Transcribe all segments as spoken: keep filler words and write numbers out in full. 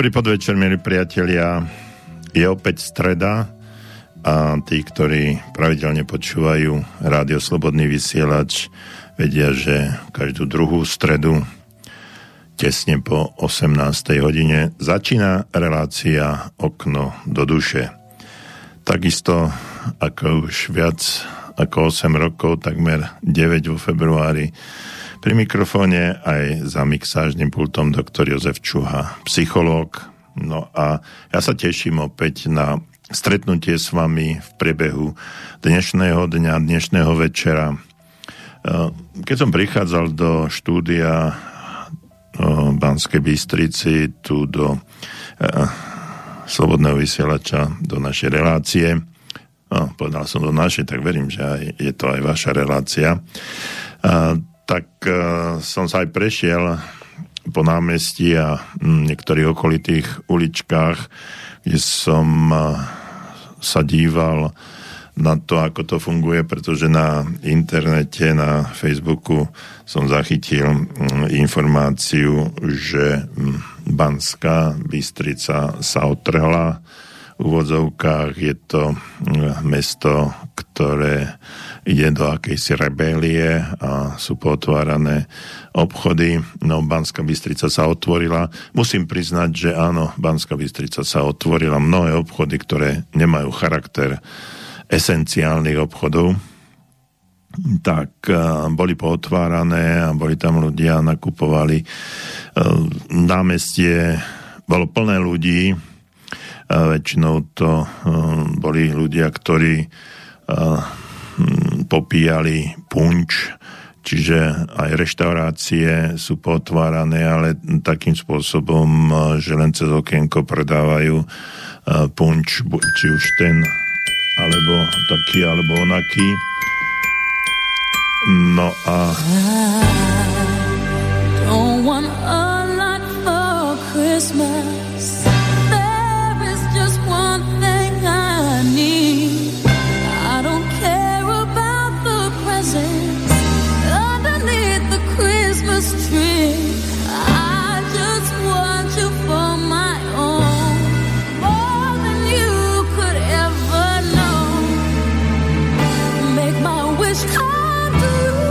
Dobrý podvečer, milí priatelia. Je opäť streda a tí, ktorí pravidelne počúvajú Rádio Slobodný Vysielač, vedia, že každú druhú stredu tesne po osemnástej hodine začína relácia Okno do duše. Takisto ako už viac ako osem rokov, takmer deväť vo februári, pri mikrofóne aj za mixážnym pultom doktor Jozef Čuha, psychológ. No a ja sa teším opäť na stretnutie s vami v priebehu dnešného dňa, dnešného večera. Keď som prichádzal do štúdia v Banskej Bystrici, tu do Slobodného Vysielača, do našej relácie, no, povedal som do našej, tak verím, že aj, je to aj vaša relácia, tak som sa aj prešiel po námestí a niektorých okolitých uličkách, kde som sa díval na to, ako to funguje, pretože na internete, na Facebooku som zachytil informáciu, že Banská Bystrica sa otrhla. V úvodzovkách je to mesto, ktoré ide do akejsi rebelie a sú potvárané obchody. No, Banská Bystrica sa otvorila. Musím priznať, že áno, Banská Bystrica sa otvorila. Mnohé obchody, ktoré nemajú charakter esenciálnych obchodov, tak boli pootvárané a boli tam ľudia, nakupovali. Námestie bolo plné ľudí, väčšinou to boli ľudia, ktorí popíjali punč, čiže aj reštaurácie sú potvárané, ale takým spôsobom, že len cez okienko predávajú punč, či už ten, alebo taký, alebo onaký. No a I don't want a lot for Christmas. Come to you.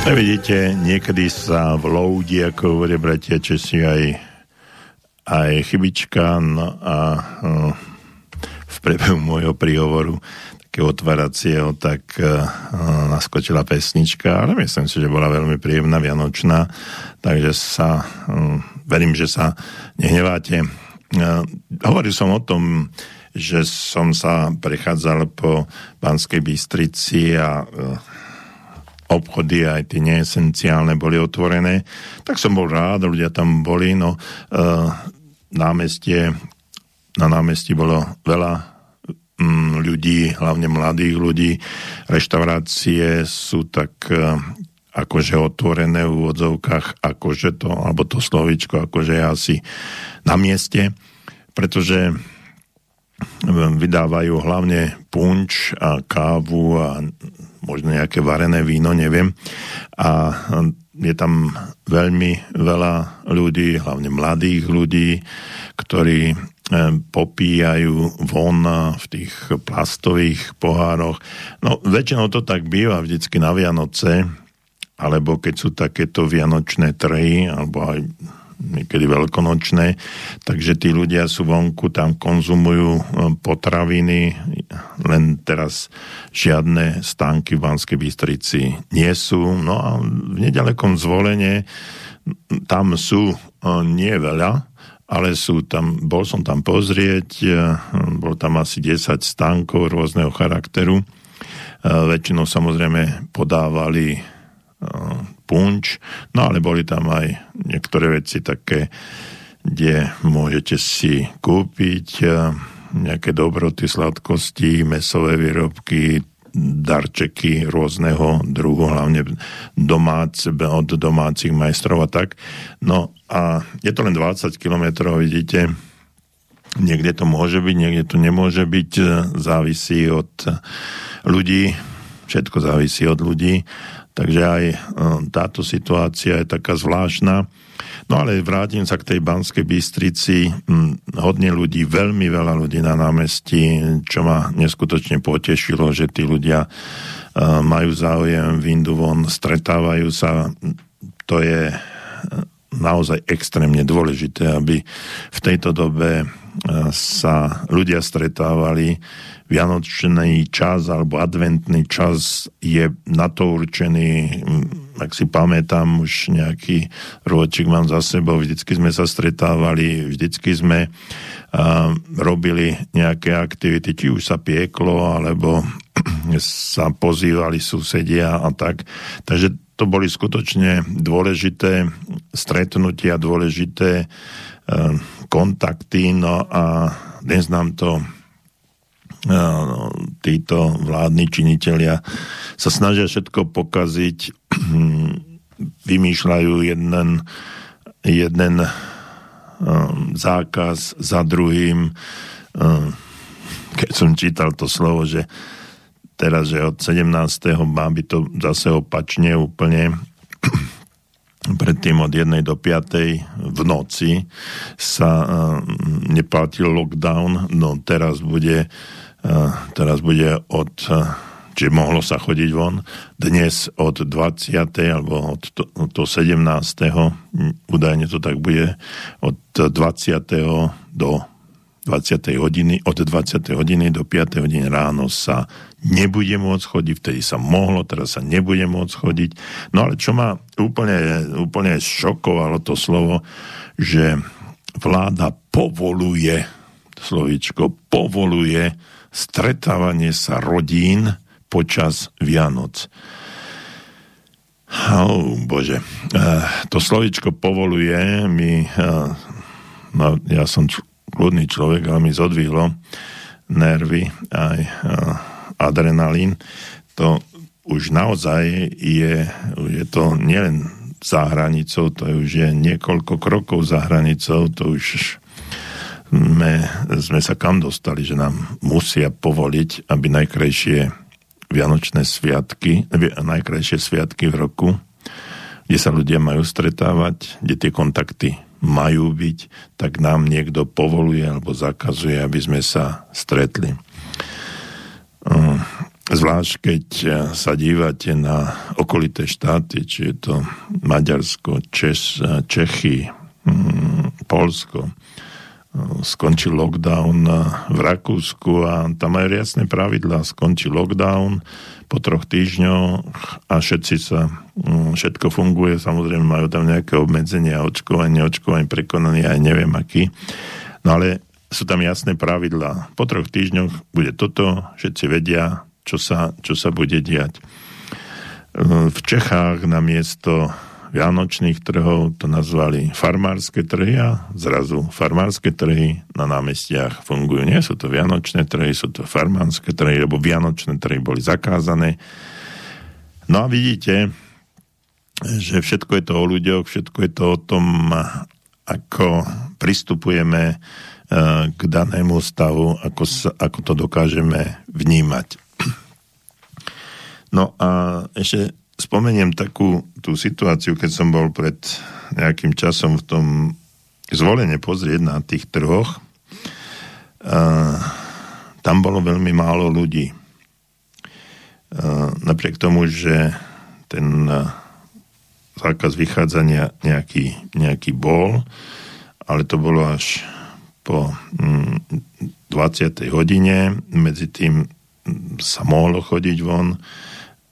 A vidíte, niekedy sa v loudi, ako hovoria bratia Česi, aj, aj chybička, no a no, v priebehu môjho príhovoru také otváracieho, tak uh, naskočila pesnička, ale myslím si, že bola veľmi príjemná, vianočná, takže sa, um, verím, že sa nehneváte. Uh, hovoril som o tom, že som sa prechádzal po Banskej Bystrici a uh, obchody, aj tie neesenciálne, boli otvorené, tak som bol rád, ľudia tam boli, no e, námestie, na námestí bolo veľa mm, ľudí, hlavne mladých ľudí, reštaurácie sú tak e, akože otvorené v úvodzovkách, akože to, alebo to slovíčko, akože je asi na mieste, pretože vydávajú hlavne punč a kávu a možno nejaké varené víno, neviem. A je tam veľmi veľa ľudí, hlavne mladých ľudí, ktorí popíjajú von v tých plastových pohároch. No, väčšinou to tak býva vždycky na Vianoce, alebo keď sú takéto vianočné trhy, alebo aj niekedy veľkonočné, takže tí ľudia sú vonku, tam konzumujú potraviny, len teraz žiadne stánky v Banskej Bystrici nie sú, no a v nedalekom Zvolene tam sú nie veľa, ale sú tam, bol som tam pozrieť, bol tam asi desať stánkov rôzneho charakteru, väčšinou samozrejme podávali punč, no ale boli tam aj niektoré veci také, kde môžete si kúpiť nejaké dobroty, sladkosti, mäsové výrobky, darčeky rôzneho druhu, hlavne domáce, od domácich majstrov a tak. No a je to len dvadsať kilometrov, vidíte, niekde to môže byť, niekde to nemôže byť, závisí od ľudí, všetko závisí od ľudí. Takže aj táto situácia je taká zvláštna. No ale vrátim sa k tej Banskej Bystrici. Hodne ľudí, veľmi veľa ľudí na námestí, čo ma neskutočne potešilo, že tí ľudia majú záujem, vyjdú von, stretávajú sa. To je naozaj extrémne dôležité, aby v tejto dobe sa ľudia stretávali. Vianočný čas alebo adventný čas je na to určený, ak si pamätám, už nejaký ročík mám za sebou, vždycky sme sa stretávali, vždycky sme uh, robili nejaké aktivity, či už sa pieklo, alebo sa pozývali susedia a tak. Takže to boli skutočne dôležité stretnutia, dôležité uh, kontakty, no a dnes nám to títo vládni činitelia sa snažia všetko pokaziť, vymýšľajú jeden, jeden zákaz za druhým. Keď som čítal to slovo, že teraz, že od sedemnásteho má by to zase opačne úplne, predtým od jednej do piatej v noci sa neplatil lockdown, no teraz bude teraz bude od, či mohlo sa chodiť von, dnes od dvadsiatej alebo od, to, od to sedemnásteho údajne to tak bude, od dvadsiatej do dvadsiatej hodiny, od dvadsiatej hodiny do piatej hodiny ráno sa nebude môcť chodiť, vtedy sa mohlo, teraz sa nebude môcť chodiť. No ale čo ma úplne, úplne šokovalo to slovo, že vláda povoluje, slovíčko, povoluje stretávanie sa rodín počas Vianoc. Oh, bože. To slovíčko povoluje mi, no, ja som kľudný človek, ale mi zodvihlo nervy aj adrenalín. To už naozaj je, je to nielen za hranicou, to už je niekoľko krokov za hranicou, to už sme, sme sa kam dostali, že nám musia povoliť, aby najkrajšie vianočné sviatky, najkrajšie sviatky v roku, kde sa ľudia majú stretávať, kde tie kontakty majú byť, tak nám niekto povoluje alebo zakazuje, aby sme sa stretli. Z Zvlášť, keď sa dívate na okolité štáty, či je to Maďarsko, Čes, Čechy, Polsko. Skončil lockdown v Rakúsku a tam aj jasné pravidlá. Skončil lockdown po troch týždňoch a všetci sa, všetko funguje. Samozrejme, majú tam nejaké obmedzenia, očkovanie, očkovanie prekonanie, aj neviem aký. No ale sú tam jasné pravidlá. Po troch týždňoch bude toto, všetci vedia, čo sa, čo sa bude diať. V Čechách na miesto vianočných trhov to nazvali farmárske trhy a zrazu farmárske trhy na námestiach fungujú. Nie sú to vianočné trhy, sú to farmárske trhy, lebo vianočné trhy boli zakázané. No a vidíte, že všetko je to o ľuďoch, všetko je to o tom, ako pristupujeme k danému stavu, ako, sa, ako to dokážeme vnímať. No a ešte spomeniem takú tú situáciu, keď som bol pred nejakým časom v tom Zvolene pozrieť na tých trhoch. Uh, tam bolo veľmi málo ľudí. Uh, napriek tomu, že ten uh, zákaz vychádzania nejaký, nejaký bol, ale to bolo až po um, dvadsiatej hodine. Medzi tým sa mohlo chodiť von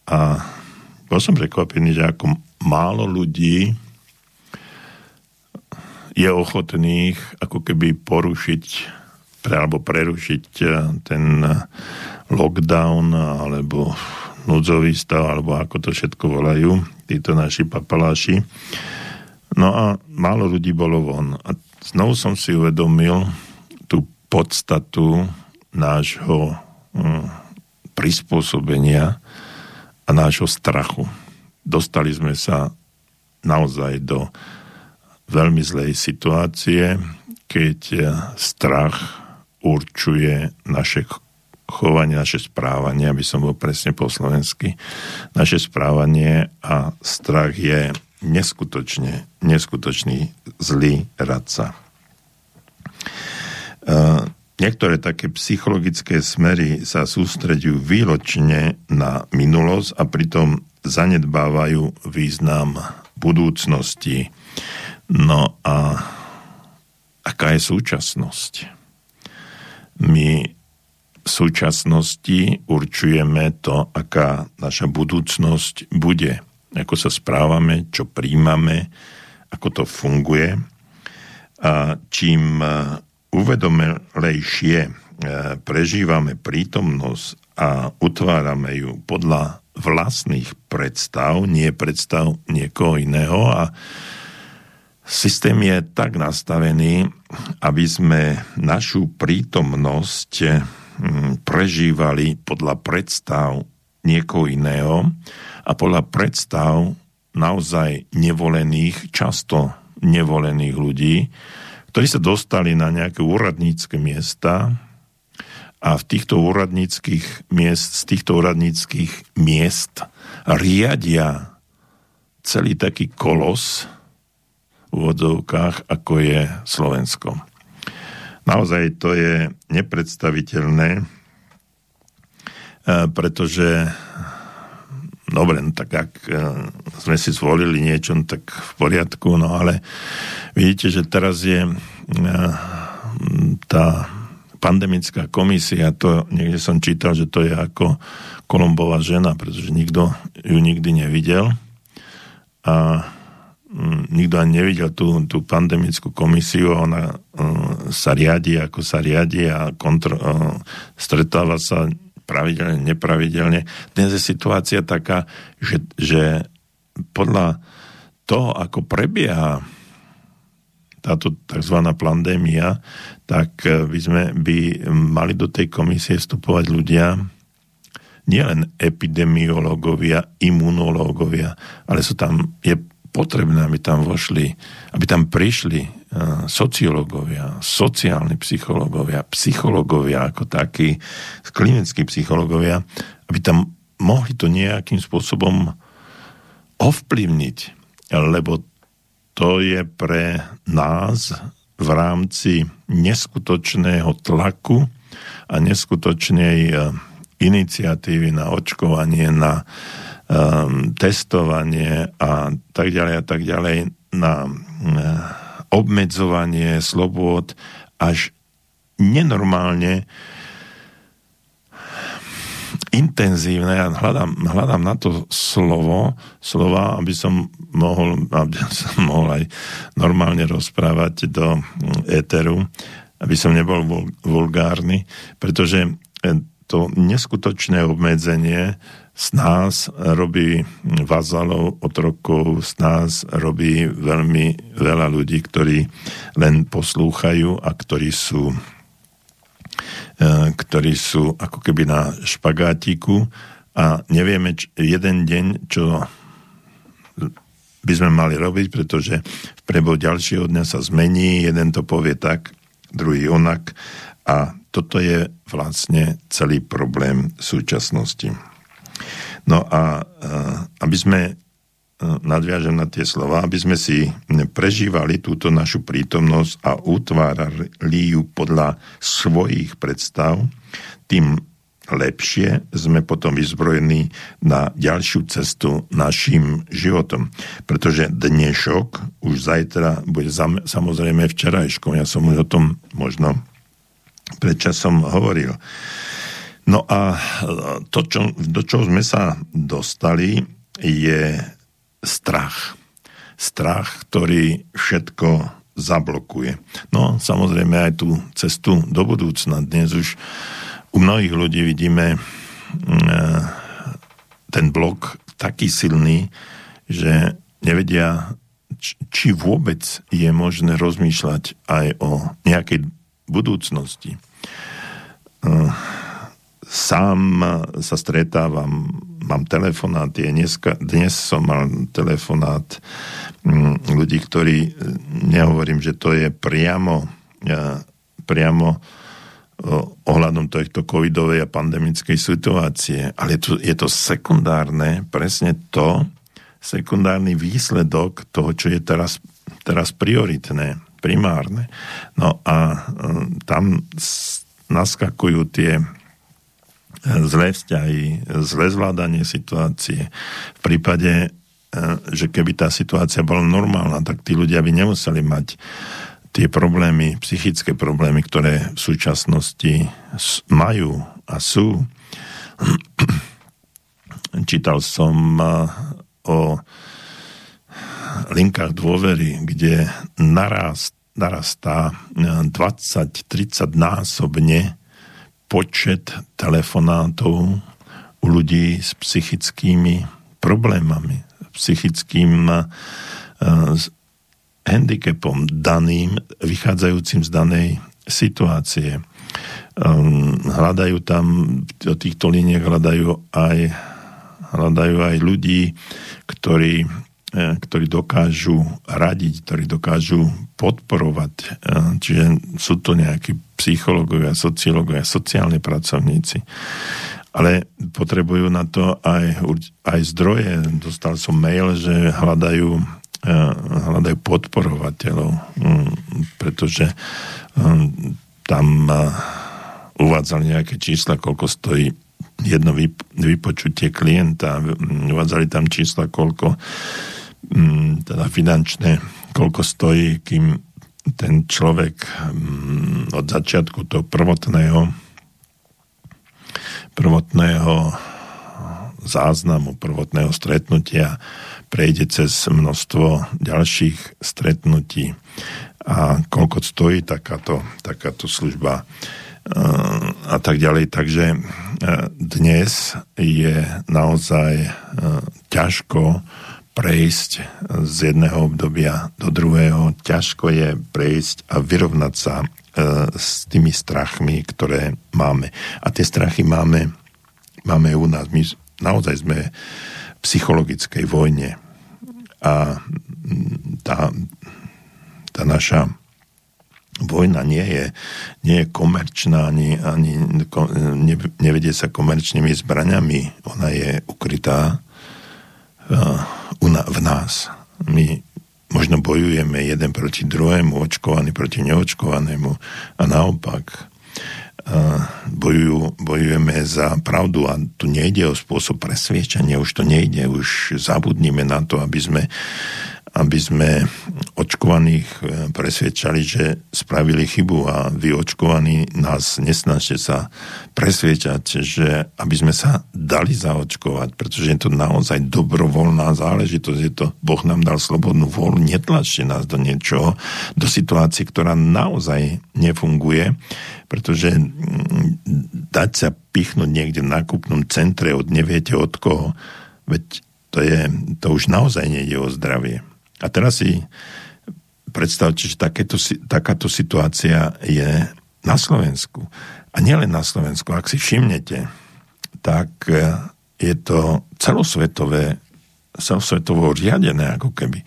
a bol som prekvapený, že ako málo ľudí je ochotných ako keby porušiť pre, alebo prerušiť ten lockdown alebo núdzový stav, alebo ako to všetko volajú títo naši papaláši. No a málo ľudí bolo von. A znovu som si uvedomil tú podstatu nášho hm, prispôsobenia a nášho strachu. Dostali sme sa naozaj do veľmi zlej situácie, keď strach určuje naše chovanie, naše správanie, aby som bol presne po slovensky, naše správanie a strach je neskutočne, neskutočný zlý radca. Uh, Niektoré také psychologické smery sa sústreďujú výločne na minulosť a pritom zanedbávajú význam budúcnosti. No a aká je súčasnosť? My v súčasnosti určujeme to, aká naša budúcnosť bude. Ako sa správame, čo príjmame, ako to funguje. A čím uvedomelejšie prežívame prítomnosť a utvárame ju podľa vlastných predstav, nie predstav niekoho iného a systém je tak nastavený, aby sme našu prítomnosť prežívali podľa predstav niekoho iného a podľa predstav naozaj nevolených, často nevolených ľudí, ktorí sa dostali na nejaké úradnícke miesta a v týchto úradníckych miest, z týchto úradníckych miest riadia celý taký kolos v úvodzovkách, ako je Slovensko. Naozaj to je nepredstaviteľné, pretože dobre, no tak ak sme si zvolili niečo, no tak v poriadku, no ale vidíte, že teraz je tá pandemická komisia, to niekde som čítal, že to je ako Kolombová žena, pretože nikto ju nikdy nevidel a nikto ani nevidel tú, tú pandemickú komisiu, ona sa riadi, ako sa riadi a kontro- stretáva sa pravidelne, nepravidelne. Dnes je situácia taká, že, že podľa toho, ako prebieha táto tzv. Pandémia, tak by sme by mali do tej komisie vstupovať ľudia, nielen epidemiológovia, imunológovia, ale sú tam, je potrebné, aby tam vošli, aby tam prišli sociológovia, sociálni psychológovia, psychológovia ako takí, klinickí psychológovia, aby tam mohli to nejakým spôsobom ovplyvniť, lebo to je pre nás v rámci neskutočného tlaku a neskutočnej iniciatívy na očkovanie, na um, testovanie a tak ďalej a tak ďalej, na uh, obmedzovanie slobôd až nenormálne intenzívne, ja hľadám, hľadám na to slovo, slova, aby som mohol, aby som mohol aj normálne rozprávať do éteru, aby som nebol vulgárny, pretože to neskutočné obmedzenie z nás robí vazalov, otrokov, z nás robí veľmi veľa ľudí, ktorí len poslúchajú a ktorí sú ktorí sú ako keby na špagátiku a nevieme č- jeden deň, čo by sme mali robiť, pretože v priebehu ďalšieho dňa sa zmení, jeden to povie tak, druhý onak a toto je vlastne celý problém súčasnosti. No a aby sme, nadviažem na tie slova, aby sme si prežívali túto našu prítomnosť a utvárali ju podľa svojich predstav, tým lepšie sme potom vyzbrojení na ďalšiu cestu našim životom. Pretože dnešok už zajtra bude samozrejme včerajškom. Ja som už o tom možno predčasom hovoril. No a to, čo, do čoho sme sa dostali, je strach. Strach, ktorý všetko zablokuje. No, samozrejme aj tú cestu do budúcna. Dnes už u mnohých ľudí vidíme ten blok taký silný, že nevedia, či vôbec je možné rozmýšľať aj o nejakej budúcnosti. Sám sa stretávam, mám telefonát, je dneska, dnes som mal telefonát ľudí, ktorí, nehovorím, že to je priamo, priamo ohľadom tohto covidovej a pandemickej situácie, ale je to, je to sekundárne, presne to, sekundárny výsledok toho, čo je teraz, teraz prioritné, primárne. No a tam naskakujú tie zlé vzťahy, zlé zvládanie situácie. V prípade, že keby tá situácia bola normálna, tak tí ľudia by nemuseli mať tie problémy, psychické problémy, ktoré v súčasnosti majú a sú. Čítal som o linkách dôvery, kde narast, narastá dvadsať až tridsať násobne počet telefonátov u ľudí s psychickými problémami, psychickým uh, s handicapom daným, vychádzajúcim z danej situácie. Um, hľadajú tam, do týchto liniek hľadajú aj, hľadajú aj ľudí, ktorí, uh, ktorí dokážu radiť, ktorí dokážu podporovať. Uh, čiže sú to nejakí psychológovia, sociológovia, sociálni pracovníci. Ale potrebujú na to aj, aj zdroje. Dostal som mail, že hľadajú, hľadajú podporovateľov, pretože tam uvádzali nejaké čísla, koľko stojí jedno vypočutie klienta. Uvádzali tam čísla, koľko teda finančné, koľko stojí, kým ten človek od začiatku toho prvotného prvotného záznamu, prvotného stretnutia prejde cez množstvo ďalších stretnutí a koľko stojí takáto, takáto služba a tak ďalej. Takže dnes je naozaj ťažko prejsť z jedného obdobia do druhého, ťažko je prejsť a vyrovnať sa e, s tými strachmi, ktoré máme. A tie strachy máme, máme u nás. My naozaj sme v psychologickej vojne a tá, tá naša vojna nie je, nie je komerčná, ani, ani ne, nevedie sa komerčnými zbraňami. Ona je ukrytá v nás. My možno bojujeme jeden proti druhému, očkovaný proti neočkovanému a naopak. bojujú, bojujeme za pravdu a tu nejde o spôsob presviečania, už to nejde, už zabudnime na to, aby sme, aby sme očkovaných presviečali, že spravili chybu a vy očkovaní nás nesnažte sa presviečať, že aby sme sa dali zaočkovať, pretože je to naozaj dobrovoľná záležitosť, je to, Boh nám dal slobodnú vôľu, netlačte nás do niečoho, do situácie, ktorá naozaj nefunguje, pretože dať sa pichnúť niekde v nákupnom centre od neviete od koho, veď to, je, to už naozaj nejde o zdravie. A teraz si predstavte, že takéto, takáto situácia je na Slovensku. A nielen na Slovensku, ak si všimnete, tak je to celosvetové, celosvetovo riadené ako keby.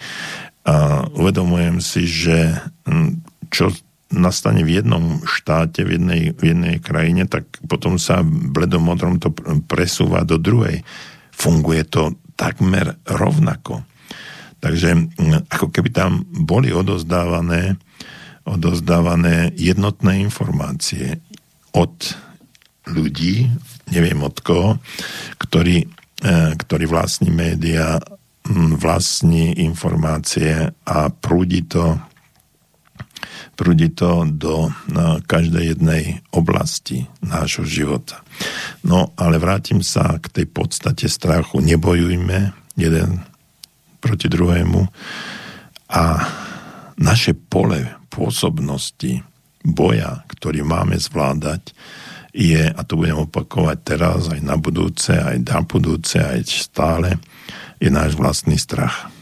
A uvedomujem si, že čo nastane v jednom štáte, v jednej, v jednej krajine, tak potom sa bledomodrom to presúva do druhej. Funguje to takmer rovnako. Takže ako keby tam boli odozdávané, odozdávané jednotné informácie od ľudí, neviem od koho, ktorí, ktorí vlastní médiá, vlastní informácie a prúdi to prúdi to do každej jednej oblasti nášho života. No, ale vrátim sa k tej podstate strachu. Nebojujme jeden proti druhému a naše pole pôsobnosti boja, ktorý máme zvládať, je, a to budem opakovať teraz, aj na budúce, aj na budúce, aj stále, je náš vlastný strach.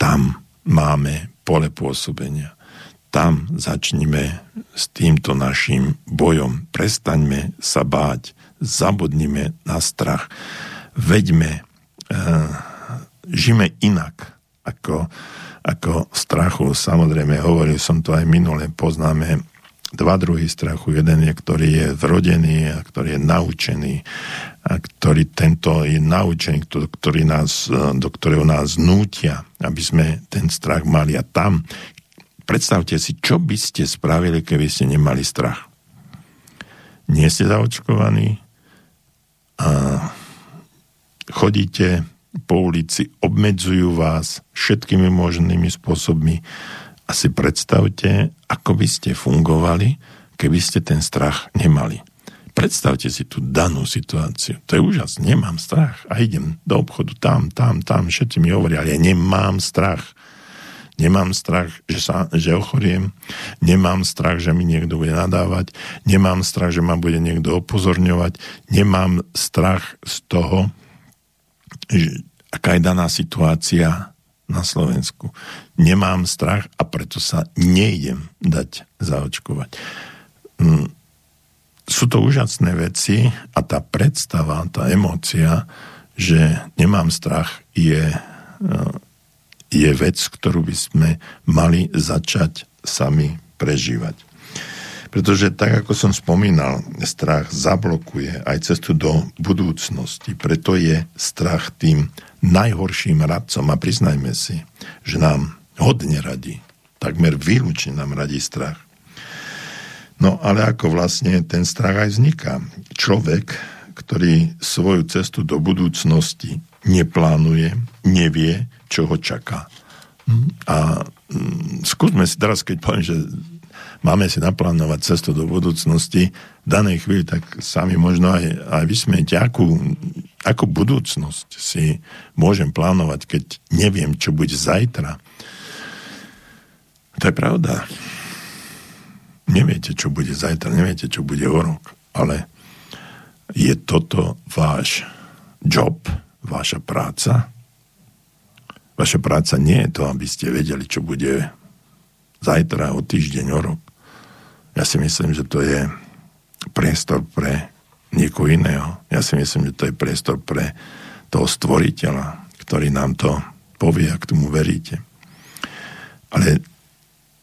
Tam máme pole pôsobenia. Tam začnime s týmto našim bojom. Prestaňme sa báť, zabudnime na strach. Veďme, e, žijme inak ako, ako strachu. Samozrejme, hovoril som to aj minule, poznáme dva druhy strachu. Jeden je, ktorý je vrodený a ktorý je naučený. A ktorý tento je naučený, ktorý nás, do ktorého nás nútia, aby sme ten strach mali. A tam predstavte si, čo by ste spravili, keby ste nemali strach. Nie ste zaočkovaní a chodíte po ulici, obmedzujú vás všetkými možnými spôsobmi a si predstavte, ako by ste fungovali, keby ste ten strach nemali. Predstavte si tú danú situáciu. To je úžas, nemám strach a idem do obchodu tam, tam, tam, všetci mi hovoria, ale ja nemám strach. Nemám strach, že, sa, že ochoriem. Nemám strach, že mi niekto bude nadávať. Nemám strach, že ma bude niekto upozorňovať. Nemám strach z toho, že, aká je daná situácia na Slovensku. Nemám strach a preto sa nejdem dať zaočkovať. Sú to úžasné veci a tá predstava, tá emócia, že nemám strach, je... je vec, ktorú by sme mali začať sami prežívať. Pretože tak, ako som spomínal, strach zablokuje aj cestu do budúcnosti. Preto je strach tým najhorším radcom. A priznajme si, že nám hodne radí. Takmer výlučne nám radí strach. No ale ako vlastne ten strach aj vzniká? Človek, ktorý svoju cestu do budúcnosti neplánuje, nevie, čo ho čaká. A skúsme si teraz, keď poviem, že máme si naplánovať cestu do budúcnosti, v danej chvíli, tak sami možno aj, aj vysmiete, akú, akú budúcnosť si môžem plánovať, keď neviem, čo bude zajtra. To je pravda. Neviete, čo bude zajtra, neviete, čo bude o rok, ale je toto váš job, vaša práca? Vaša práca nie je to, aby ste vedeli, čo bude zajtra, o týždeň, o rok. Ja si myslím, že to je priestor pre niekoho iného. Ja si myslím, že to je priestor pre toho stvoriteľa, ktorý nám to povie, ak tomu veríte. Ale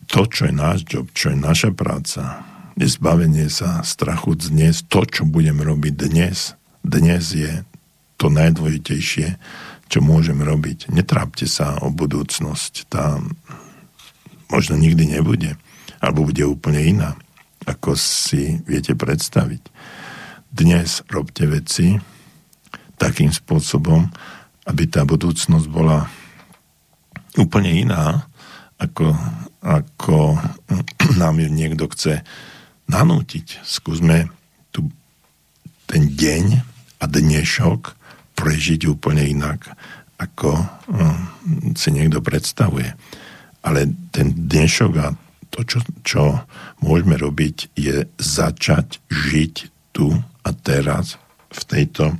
to, čo je náš job, čo je naša práca, je zbavenie sa strachu dnes. To, čo budem robiť dnes, dnes je to najdôležitejšie, čo môžem robiť. Netrápte sa o budúcnosť. Tá možno nikdy nebude. Alebo bude úplne iná. ako si viete predstaviť. Dnes robte veci takým spôsobom, aby tá budúcnosť bola úplne iná, ako, ako nám ju niekto chce nanútiť. Skúsme tu ten deň a dnešok prežiť úplne inak, ako si niekto predstavuje. Ale ten dnešok a to, čo, čo môžeme robiť, je začať žiť tu a teraz, v tejto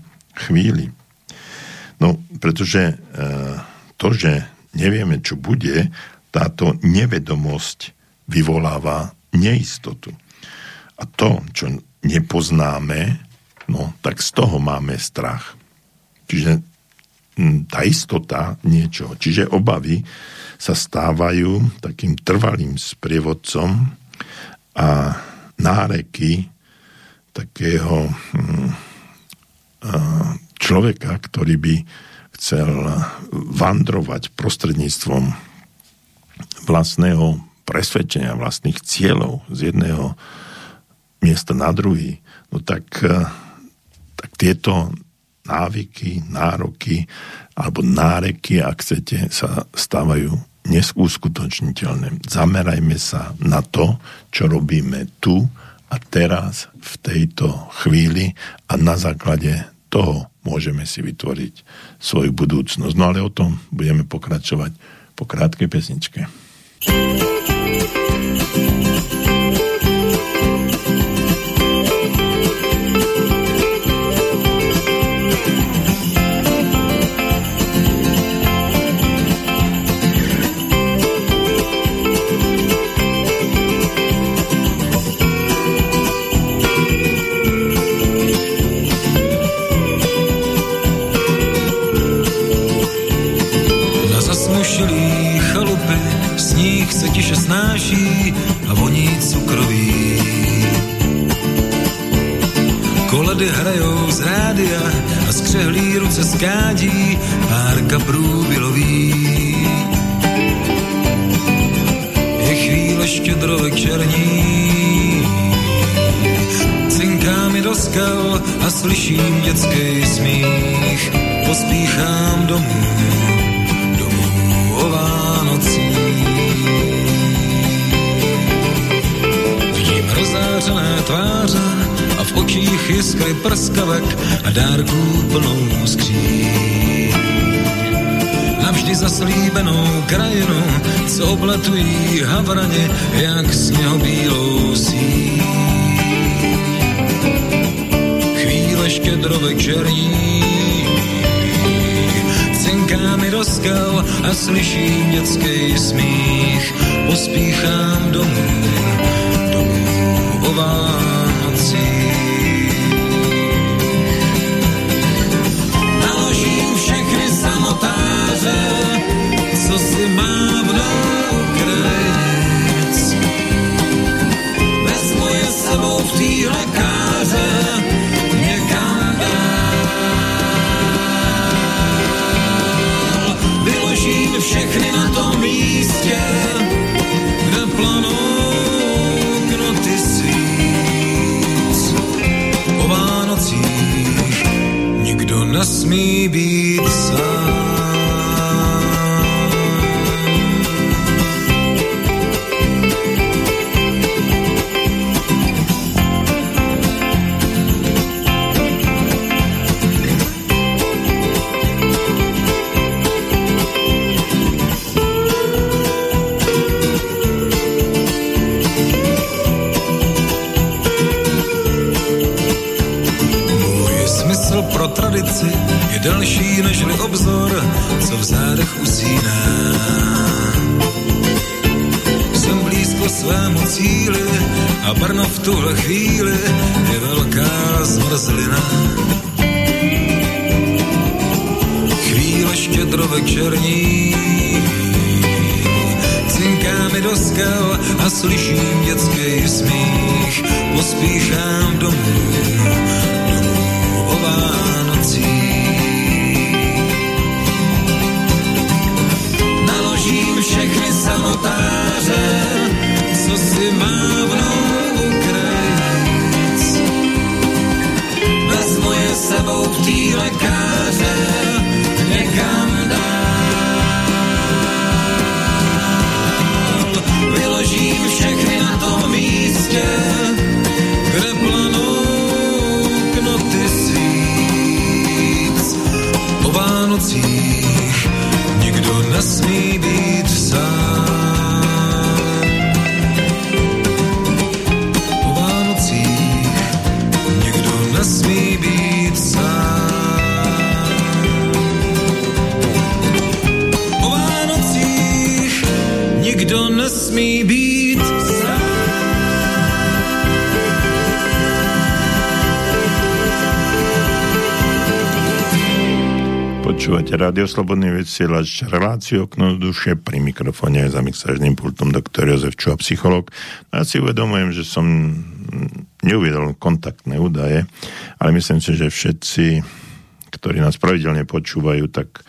chvíli. No, pretože to, že nevieme, čo bude, táto nevedomosť vyvoláva neistotu. A to, čo nepoznáme, no, tak z toho máme strach. Čiže tá istota niečo. Čiže obavy sa stávajú takým trvalým sprievodcom a náreky takého človeka, ktorý by chcel vandrovať prostredníctvom vlastného presvedčenia, vlastných cieľov z jedného miesta na druhý. No tak, tak tieto návyky, nároky alebo náreky, ak chcete, sa stávajú neuskutočniteľné. Zamerajme sa na to, čo robíme tu a teraz, v tejto chvíli, a na základe toho môžeme si vytvoriť svoju budúcnosť. No ale o tom budeme pokračovať po krátkej pesničke. Se tiše snáší a voní cukroví. Koledy hrajou z rádia a skřehlí ruce skádí pár kaprů vyloví. Je chvíle štědro večerní, cinká mi do skal a slyším dětský smích. Pospíchám domů, domů o Vánocí. Zářené tváře a v očích jiskry prskavek a dárků plnou skříň. Navždy zaslíbenou krajinu, co obletují havraně, jak sněhobílou síň. Chvíle štědro večerní, cinká mi do skal a slyším dětský smích. Pospíchám domů, domů o Vánocích. Naložím všechny samotáře, co si mávnou krajec. Vezmu je s sebou v týhle káře někam dál. Vyložím všechny na tom místě, kde planou knoty svíc. Po Vánocích nikdo nesmí být sám. Je další nežli obzor, co v zádech usíná. Jsem blízko svému cíli a Brno v tuhle chvíli je velká zmrzlina. Chvíle štědro večerní, cinká mi do skal a slyším dětský smích. Pospíchám domů, domů o Vánocích. Všechny samotáře, co si mávnou u krá... chvíle kázel někam dál. Vyložím všechny na tom místě, kde planou knoty svíc. O Vánocích nikdo nesmí být sám. Nesmí být sám. Po Vánocích nikdo nesmí být sám. Počúvate Rádio Slobodný Vysielač, reláciu Okno do duše, pri mikrofóne za mixážnym pultom doktor Jozef Čuha, psychológ. Ja si uvedomujem, že som neuviedol kontaktné údaje, ale myslím si, že všetci, ktorí nás pravidelne počúvajú, tak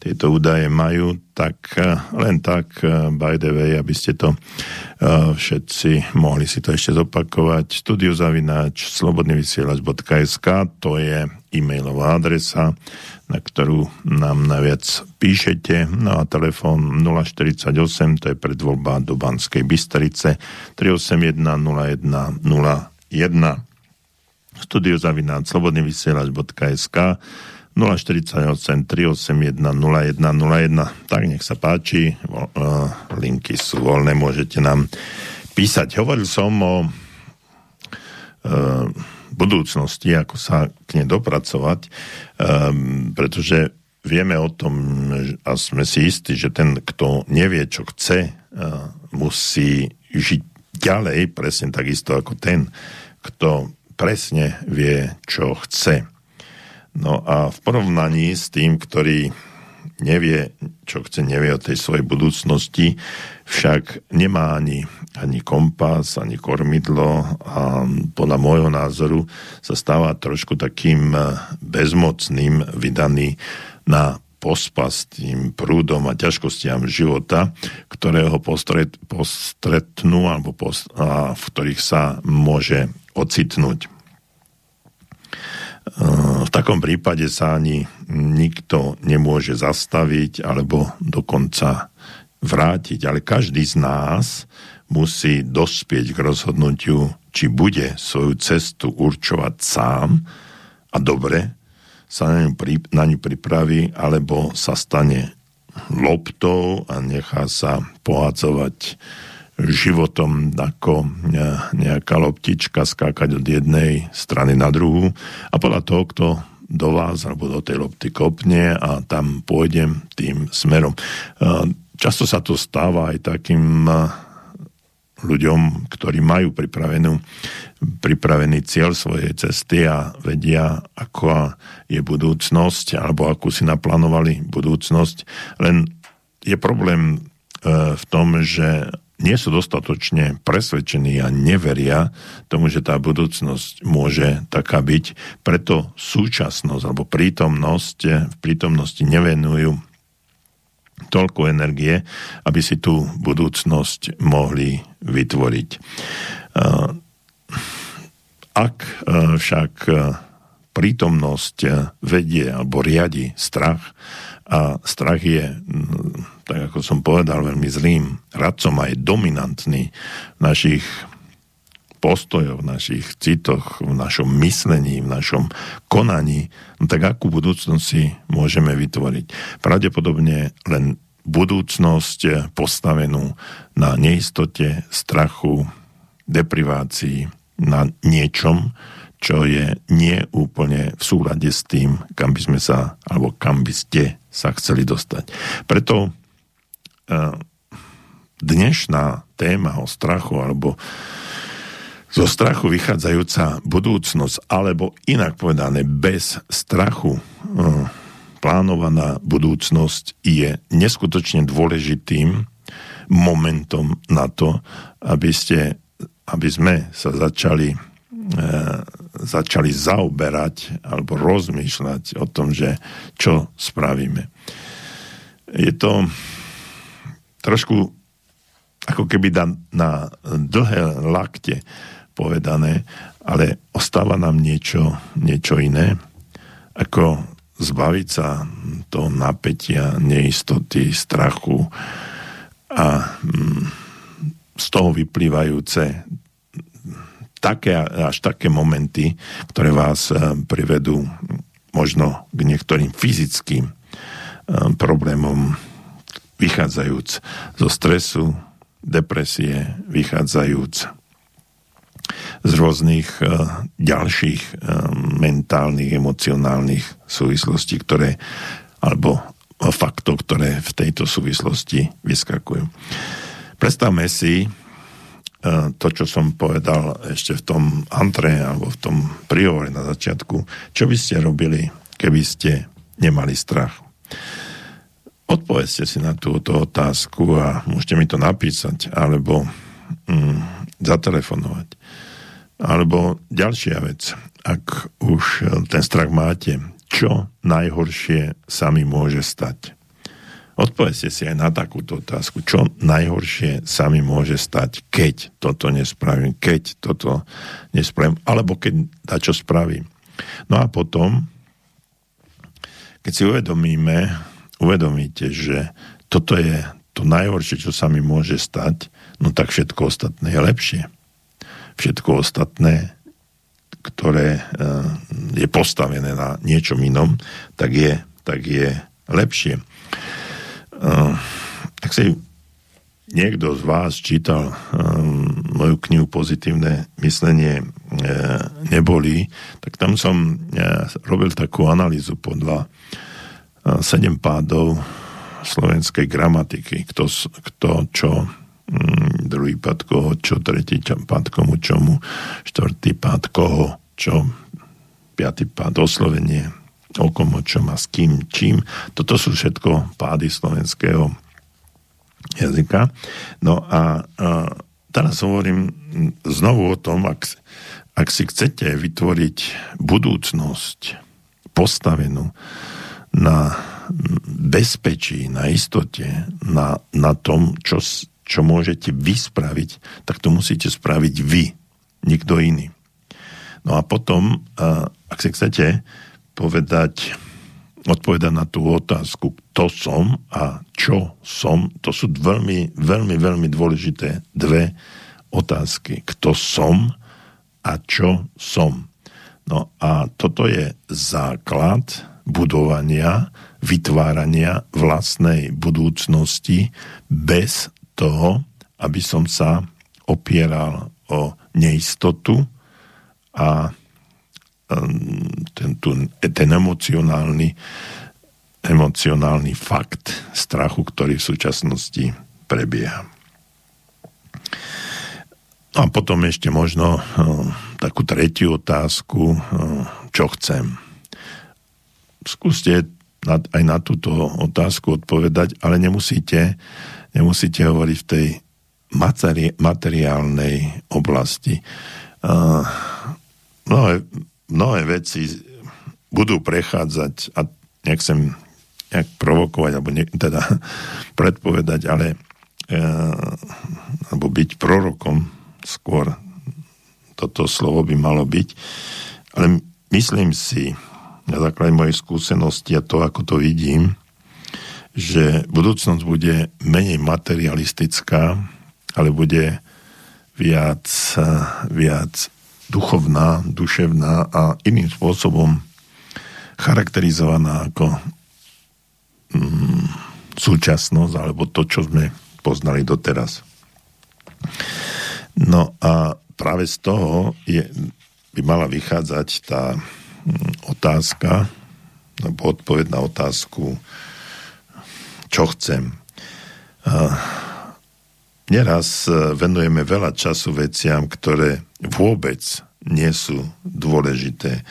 tieto údaje majú, tak len tak, by the way, aby ste to všetci mohli si to ešte zopakovať. studio zavináč slobodný vysielač bodka es ká, to je e-mailová adresa, na ktorú nám naviac píšete. No a telefón nula štyridsaťosem, to je predvoľba do Banskej Bystrice, tri osem jeden nula jeden nula jeden. studio zavináč slobodný vysielač bodka es ká, nula štyridsaťosem, tri osemdesiatjeden, nula sto jeden. Tak nech sa páči, linky sú voľné, môžete nám písať. Hovoril som o e, budúcnosti, ako sa k nej dopracovať, e, pretože vieme o tom a sme si istí, že ten, kto nevie, čo chce, e, musí žiť ďalej, presne takisto ako ten, kto presne vie, čo chce. No a v porovnaní s tým, ktorý nevie, čo chce, nevie o tej svojej budúcnosti, však nemá ani, ani kompas, ani kormidlo a podľa môjho názoru sa stáva trošku takým bezmocným, vydaný na pospas tým prúdom a ťažkostiam života, ktoré ho postret, postretnú alebo post, a v ktorých sa môže ocitnúť. V takom prípade sa ani nikto nemôže zastaviť alebo dokonca vrátiť, ale každý z nás musí dospieť k rozhodnutiu, či bude svoju cestu určovať sám a dobre sa na ňu, pri, na ňu pripraví, alebo sa stane loptou a nechá sa pohádzovať životom ako nejaká loptička, skákať od jednej strany na druhú a podľa toho, kto do vás alebo do tej lopty kopne a tam pôjdem tým smerom. Často sa to stáva aj takým ľuďom, ktorí majú pripravenú, pripravený cieľ svojej cesty a vedia, aká je budúcnosť alebo akú si naplánovali budúcnosť. Len je problém v tom, že nie sú dostatočne presvedčení a neveria tomu, že tá budúcnosť môže taká byť. Preto súčasnosť alebo prítomnosť, v prítomnosti nevenujú toľko energie, aby si tú budúcnosť mohli vytvoriť. Ak však prítomnosť vedie alebo riadi strach, a strach je, tak ako som povedal, veľmi zlým radcom a je dominantný v našich postojoch, v našich citoch, v našom myslení, v našom konaní, no tak akú budúcnosť si môžeme vytvoriť? Pravdepodobne len budúcnosť postavenú na neistote, strachu, deprivácii, na niečom, čo je nie úplne v súlade s tým, kam by sme sa, alebo kam by ste sa chceli dostať. Preto dnešná téma o strachu alebo zo strachu vychádzajúca budúcnosť, alebo inak povedané bez strachu plánovaná budúcnosť je neskutočne dôležitým momentom na to, aby ste, aby sme sa začali začali zaoberať alebo rozmýšľať o tom, že čo spravíme. Je to trošku ako keby na dlhé lakte povedané, ale ostáva nám niečo, niečo iné a ako zbaviť sa toho napätia, neistoty, strachu a z toho vyplývajúce také, až také momenty, ktoré vás privedú možno k niektorým fyzickým problémom, vychádzajúc zo stresu, depresie, vychádzajúc z rôznych ďalších mentálnych, emocionálnych súvislostí, ktoré, alebo faktov, ktoré v tejto súvislosti vyskakujú. Predstavme si to, čo som povedal ešte v tom antre, alebo v tom príhovore na začiatku. Čo by ste robili, keby ste nemali strach? Odpovedzte si na túto otázku a môžete mi to napísať, alebo mm, zatelefonovať. Alebo ďalšia vec, ak už ten strach máte, čo najhoršie sa mi môže stať? Odpovedzte si aj na takúto otázku, čo najhoršie sa mi môže stať, keď toto nespravím, keď toto nespravím, alebo keď dačo spravím. No a potom, keď si uvedomíme, uvedomíte, že toto je to najhoršie, čo sa mi môže stať, no tak všetko ostatné je lepšie. Všetko ostatné, ktoré je postavené na niečom inom, tak je, tak je lepšie. Uh, tak si niekto z vás čítal um, moju knihu Pozitívne myslenie e, nebolí, tak tam som ja, robil takú analýzu podľa uh, sedem pádov slovenskej gramatiky. Kto, kto čo, um, druhý pád koho, čo, tretí pád komu, čomu, štvrtý pád koho, čo, piatý pád oslovenie, o komu, čo má, s kým, čím. Toto sú všetko pády slovenského jazyka. No a, a teraz hovorím znovu o tom, ak, ak si chcete vytvoriť budúcnosť postavenú na bezpečí, na istote, na, na tom, čo, čo môžete vy spraviť, tak to musíte spraviť vy, nikto iný. No a potom, a, ak si chcete povedať, odpovedať na tú otázku, kto som a čo som, to sú veľmi, veľmi, veľmi dôležité dve otázky. Kto som a čo som. No a toto je základ budovania, vytvárania vlastnej budúcnosti bez toho, aby som sa opieral o neistotu a Ten, ten emocionálny, emocionálny fakt strachu, ktorý v súčasnosti prebieha. A potom ešte možno takú tretiu otázku, čo chcem. Skúste aj na túto otázku odpovedať, ale nemusíte, nemusíte hovoriť v tej materi- materiálnej oblasti. No je Mnohé veci budú prechádzať a nechcem nejak provokovať, alebo ne, teda predpovedať, ale e, alebo byť prorokom skôr. Toto slovo by malo byť. Ale myslím si, na základe mojej skúsenosti a to, ako to vidím, že budúcnosť bude menej materialistická, ale bude viac viac duchovná, duševná a iným spôsobom charakterizovaná ako mm, súčasnosť alebo to, čo sme poznali doteraz. No a práve z toho je, by mala vychádzať tá mm, otázka alebo odpoveď na otázku, čo chcem. Uh, Neraz venujeme veľa času veciam, ktoré vôbec nie sú dôležité.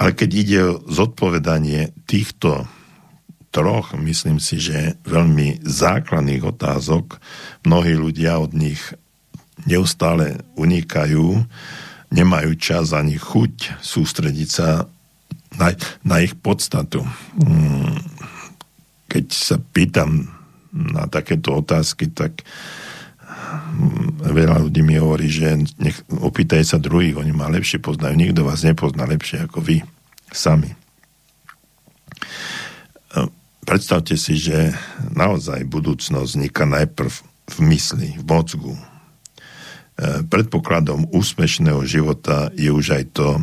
Ale keď ide o zodpovedanie týchto troch, myslím si, že veľmi základných otázok, mnohí ľudia od nich neustále unikajú, nemajú čas ani chuť sústrediť sa na, na ich podstatu. Keď sa pýtam na takéto otázky, tak veľa ľudí mi hovorí, že nech, opýtaj sa druhých, oni ma lepšie poznajú. Nikto vás nepozná lepšie ako vy sami. predstavte si, že naozaj budúcnosť vzniká najprv v mysli, v mozgu. Predpokladom úspešného života je už aj to,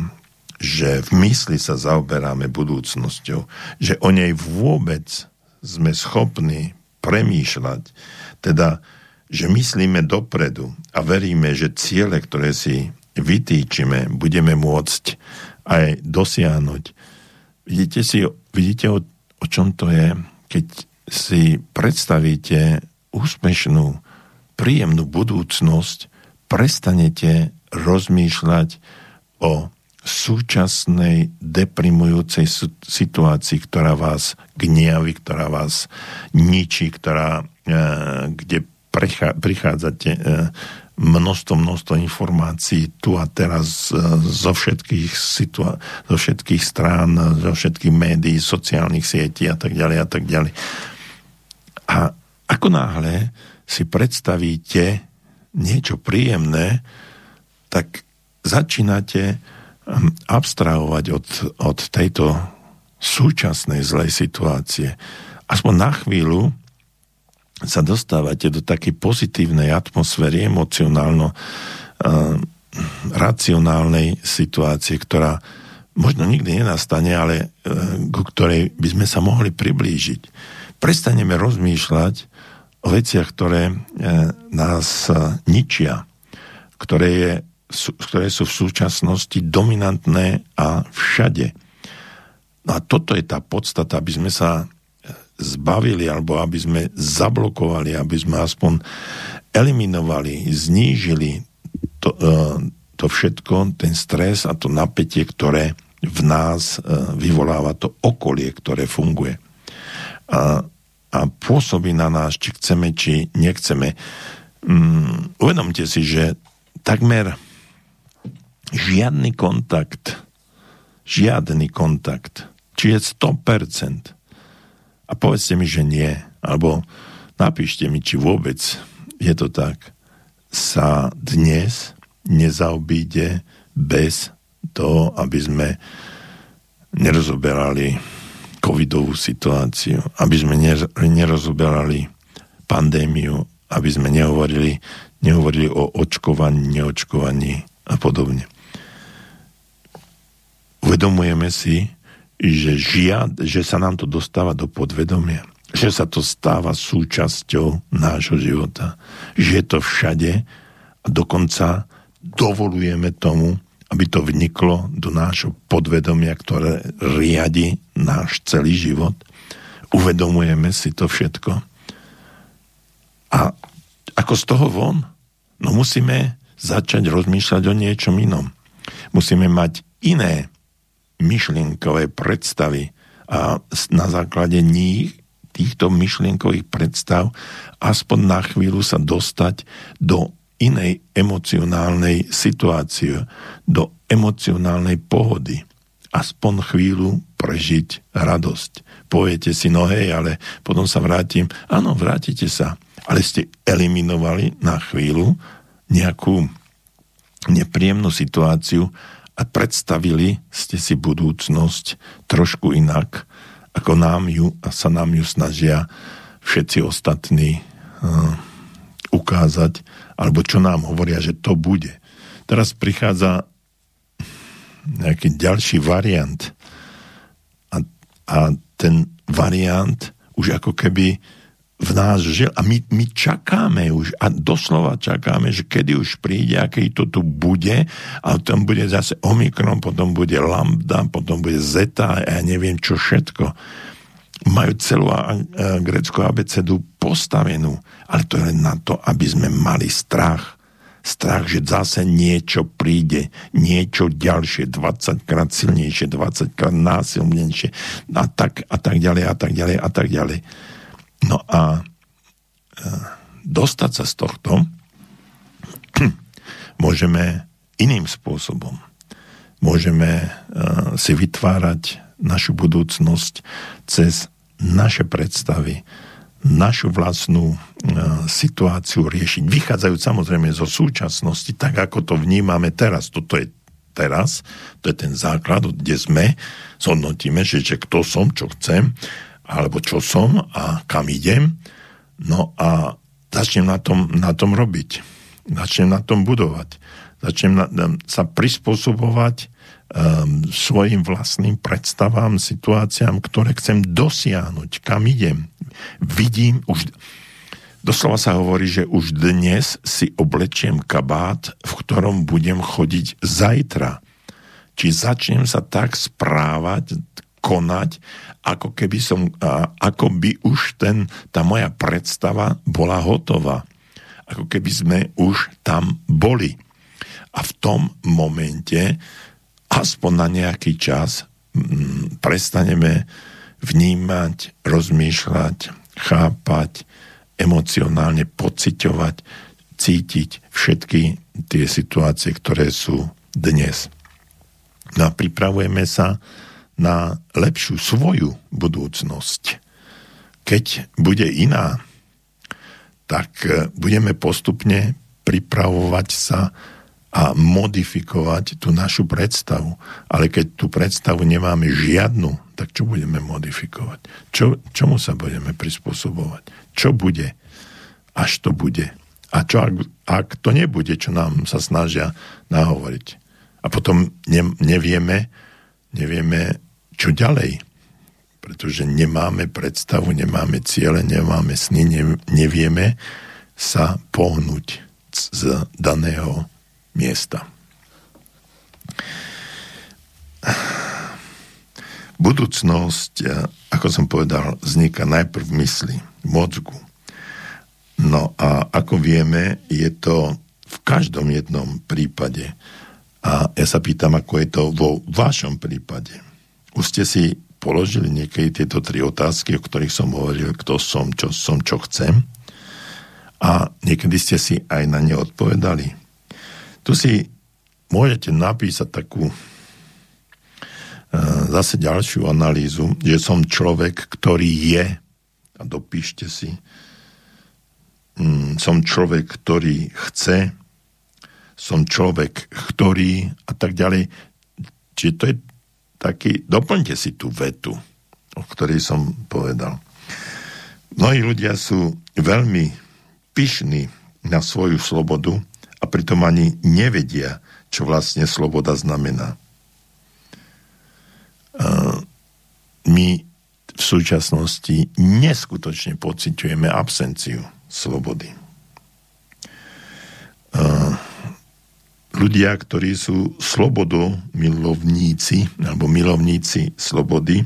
že v mysli sa zaoberáme budúcnosťou, že o nej vôbec sme schopní premýšľať, teda, že myslíme dopredu a veríme, že ciele, ktoré si vytýčime, budeme môcť aj dosiahnuť. Vidíte, si, vidíte o, o čom to je, keď si predstavíte úspešnú, príjemnú budúcnosť, prestanete rozmýšľať o súčasnej deprimujúcej situácii, ktorá vás gniaví, ktorá vás ničí, ktorá, kde prichádzate množstvo, množstvo informácií tu a teraz zo všetkých situá- zo všetkých strán, zo všetkých médií, sociálnych sietí a tak ďalej a tak ďalej. A ako náhle si predstavíte niečo príjemné, tak začínate abstrahovať od, od tejto súčasnej zlej situácie. Aspoň na chvíľu sa dostávate do takej pozitívnej atmosféry, emocionálno-racionálnej situácie, ktorá možno nikdy nenastane, ale ku ktorej by sme sa mohli priblížiť. Prestaneme rozmýšľať o veciach, ktoré nás ničia, ktoré, je, ktoré sú v súčasnosti dominantné a všade. No a toto je tá podstata, aby sme sa zbavili, alebo aby sme zablokovali, aby sme aspoň eliminovali, znížili to, to všetko, ten stres a to napätie, ktoré v nás vyvoláva to okolie, ktoré funguje. A, a pôsobí na nás, či chceme, či nechceme. Um, uvedomte si, že takmer žiadny kontakt, žiadny kontakt, či je sto percent, a povedzte mi, že nie, alebo napíšte mi, či vôbec je to tak, sa dnes nezaobíde bez toho, aby sme nerozoberali covidovú situáciu, aby sme nerozoberali pandémiu, aby sme nehovorili, nehovorili o očkovaní, neočkovaní a podobne. Uvedomujeme si, Že, žiad, že sa nám to dostáva do podvedomia, že sa to stáva súčasťou nášho života, že je to všade a dokonca dovolujeme tomu, aby to vniklo do nášho podvedomia, ktoré riadi náš celý život. Uvedomujeme si to všetko. A ako z toho von? No musíme začať rozmýšľať o niečom inom. Musíme mať iné myšlienkové predstavy a na základe nich, týchto myšlienkových predstav, aspoň na chvíľu sa dostať do inej emocionálnej situácie, do emocionálnej pohody. Aspoň chvíľu prežiť radosť. Poviete si, no hej, ale potom sa vrátim. Áno, vrátite sa. Ale ste eliminovali na chvíľu nejakú nepríjemnú situáciu, a predstavili ste si budúcnosť trošku inak, ako nám ju a sa nám ju snažia všetci ostatní uh, ukázať, alebo čo nám hovoria, že to bude. Teraz prichádza nejaký ďalší variant a, a ten variant už ako keby v nás žil a my, my čakáme už a doslova čakáme, že kedy už príde, aký to tu bude a tam bude zase omikron, potom bude lambda, potom bude zeta a ja neviem čo všetko. Majú celú a, a, grécku abecedu postavenú, ale to je len na to, aby sme mali strach. Strach, že zase niečo príde, niečo ďalšie, dvadsaťkrát silnejšie, dvadsaťkrát násilnejšie a tak, a tak ďalej, a tak ďalej, a tak ďalej. No a dostať sa z tohto môžeme iným spôsobom. Môžeme si vytvárať našu budúcnosť cez naše predstavy, našu vlastnú situáciu riešiť. Vychádzajú samozrejme zo súčasnosti, tak ako to vnímame teraz. Toto je teraz, to je ten základ, kde sme, zhodnotíme, že, že kto som, čo chcem, alebo čo som a kam idem, no a začnem na tom, na tom robiť. Začnem na tom budovať. Začnem na, sa prispôsobovať um, svojim vlastným predstavám, situáciám, ktoré chcem dosiahnuť, kam idem. Vidím, už doslova sa hovorí, že už dnes si oblečiem kabát, v ktorom budem chodiť zajtra. Či začnem sa tak správať, konať, ako keby som, ako by už ten, tá moja predstava bola hotová. Ako keby sme už tam boli. A v tom momente, aspoň na nejaký čas, m, prestaneme vnímať, rozmýšľať, chápať, emocionálne pociťovať, cítiť všetky tie situácie, ktoré sú dnes. No a pripravujeme sa na lepšiu svoju budúcnosť. Keď bude iná, tak budeme postupne pripravovať sa a modifikovať tú našu predstavu. Ale keď tú predstavu nemáme žiadnu, tak čo budeme modifikovať? Čo, čomu sa budeme prispôsobovať? Čo bude? Až to bude. A čo ak, ak to nebude, čo nám sa snažia nahovoriť? A potom ne, nevieme, nevieme, čo ďalej. Pretože nemáme predstavu, nemáme ciele, nemáme sny, nevieme sa pohnúť z daného miesta. Budúcnosť, ako som povedal, vzniká najprv v mysli, v mozgu. No a ako vieme, je to v každom jednom prípade. A ja sa pýtam, ako je to vo vašom prípade. Už ste si položili niekedy tieto tri otázky, o ktorých som hovoril, kto som, čo som, čo chcem. A niekedy ste si aj na ne odpovedali. Tu si môžete napísať takú zase ďalšiu analýzu, že som človek, ktorý je, a dopíšte si, som človek, ktorý chce, som človek, ktorý a tak ďalej. Čiže to je taký, doplňte si tú vetu, o ktorej som povedal. Mnohí ľudia sú veľmi pyšní na svoju slobodu a pritom ani nevedia, čo vlastne sloboda znamená. My v súčasnosti neskutočne pociťujeme absenciu slobody. Ľudia, ktorí sú slobodomilovníci alebo milovníci slobody,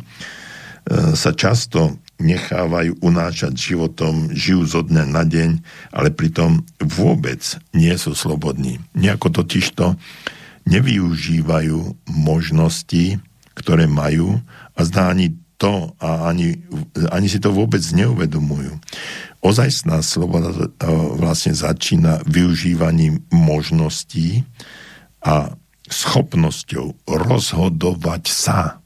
sa často nechávajú unášať životom, žijú zo dňa na deň, ale pritom vôbec nie sú slobodní. Nejako totižto nevyužívajú možnosti, ktoré majú, a zdá ani to, a ani, ani si to vôbec neuvedomujú. Ozajstná sloboda vlastne začína využívaním možností a schopnosťou rozhodovať sa.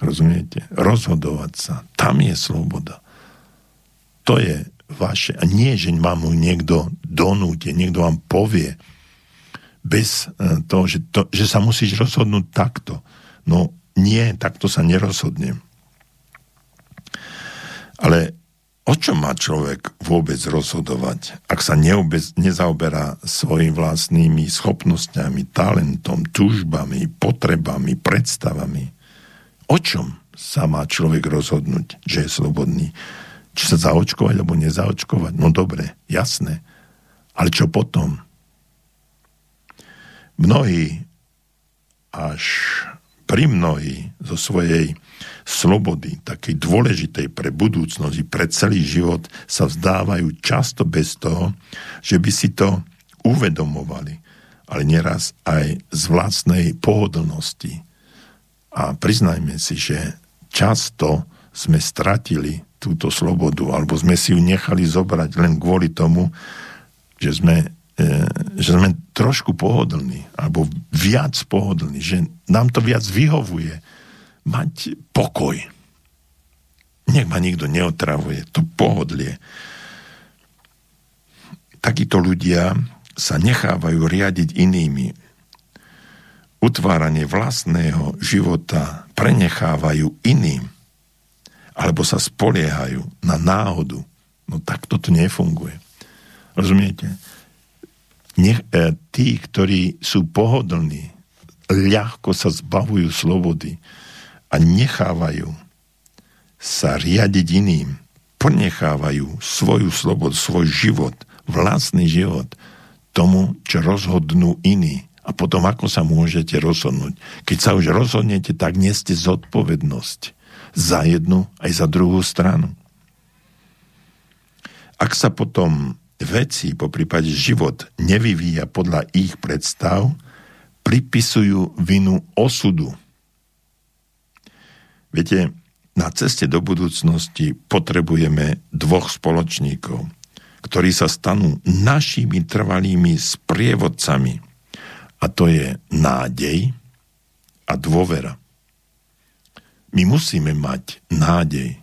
Rozumiete? Rozhodovať sa. Tam je sloboda. To je vaše. A nie, že vám ju niekto donúti, niekto vám povie bez toho, že, to, že sa musíš rozhodnúť takto. No nie, takto sa nerozhodnem. Ale o čom má človek vôbec rozhodovať, ak sa neobec, nezaoberá svojimi vlastnými schopnosťami, talentom, túžbami, potrebami, predstavami? O čom sa má človek rozhodnúť, že je slobodný? Či sa zaočkovať, alebo nezaočkovať? No dobre, jasné. Ale čo potom? Mnohí, až pri mnohí zo svojej slobody, takej dôležitej pre budúcnosť i pre celý život, sa vzdávajú často bez toho, že by si to uvedomovali. Ale nieraz aj z vlastnej pohodlnosti. A priznajme si, že často sme stratili túto slobodu, alebo sme si ju nechali zobrať len kvôli tomu, že sme, e, že sme trošku pohodlní, alebo viac pohodlní, že nám to viac vyhovuje mať pokoj. Nech ma nikto neotravuje, to pohodlie. Takíto ľudia sa nechávajú riadiť inými. Utváranie vlastného života prenechávajú iným. alebo sa spoliehajú na náhodu. No tak toto nefunguje. Rozumiete? Nech, e, tí, ktorí sú pohodlní, ľahko sa zbavujú slobody a nechávajú sa riadiť iným, ponechávajú svoju slobodu, svoj život, vlastný život tomu, čo rozhodnú iní. A potom ako sa môžete rozhodnúť? Keď sa už rozhodnete, tak neste zodpovednosť za jednu aj za druhú stranu. Ak sa potom veci, poprípade život, nevyvíja podľa ich predstav, pripisujú vinu osudu. Viete, na ceste do budúcnosti potrebujeme dvoch spoločníkov, ktorí sa stanú našimi trvalými sprievodcami. A to je nádej a dôvera. My musíme mať nádej.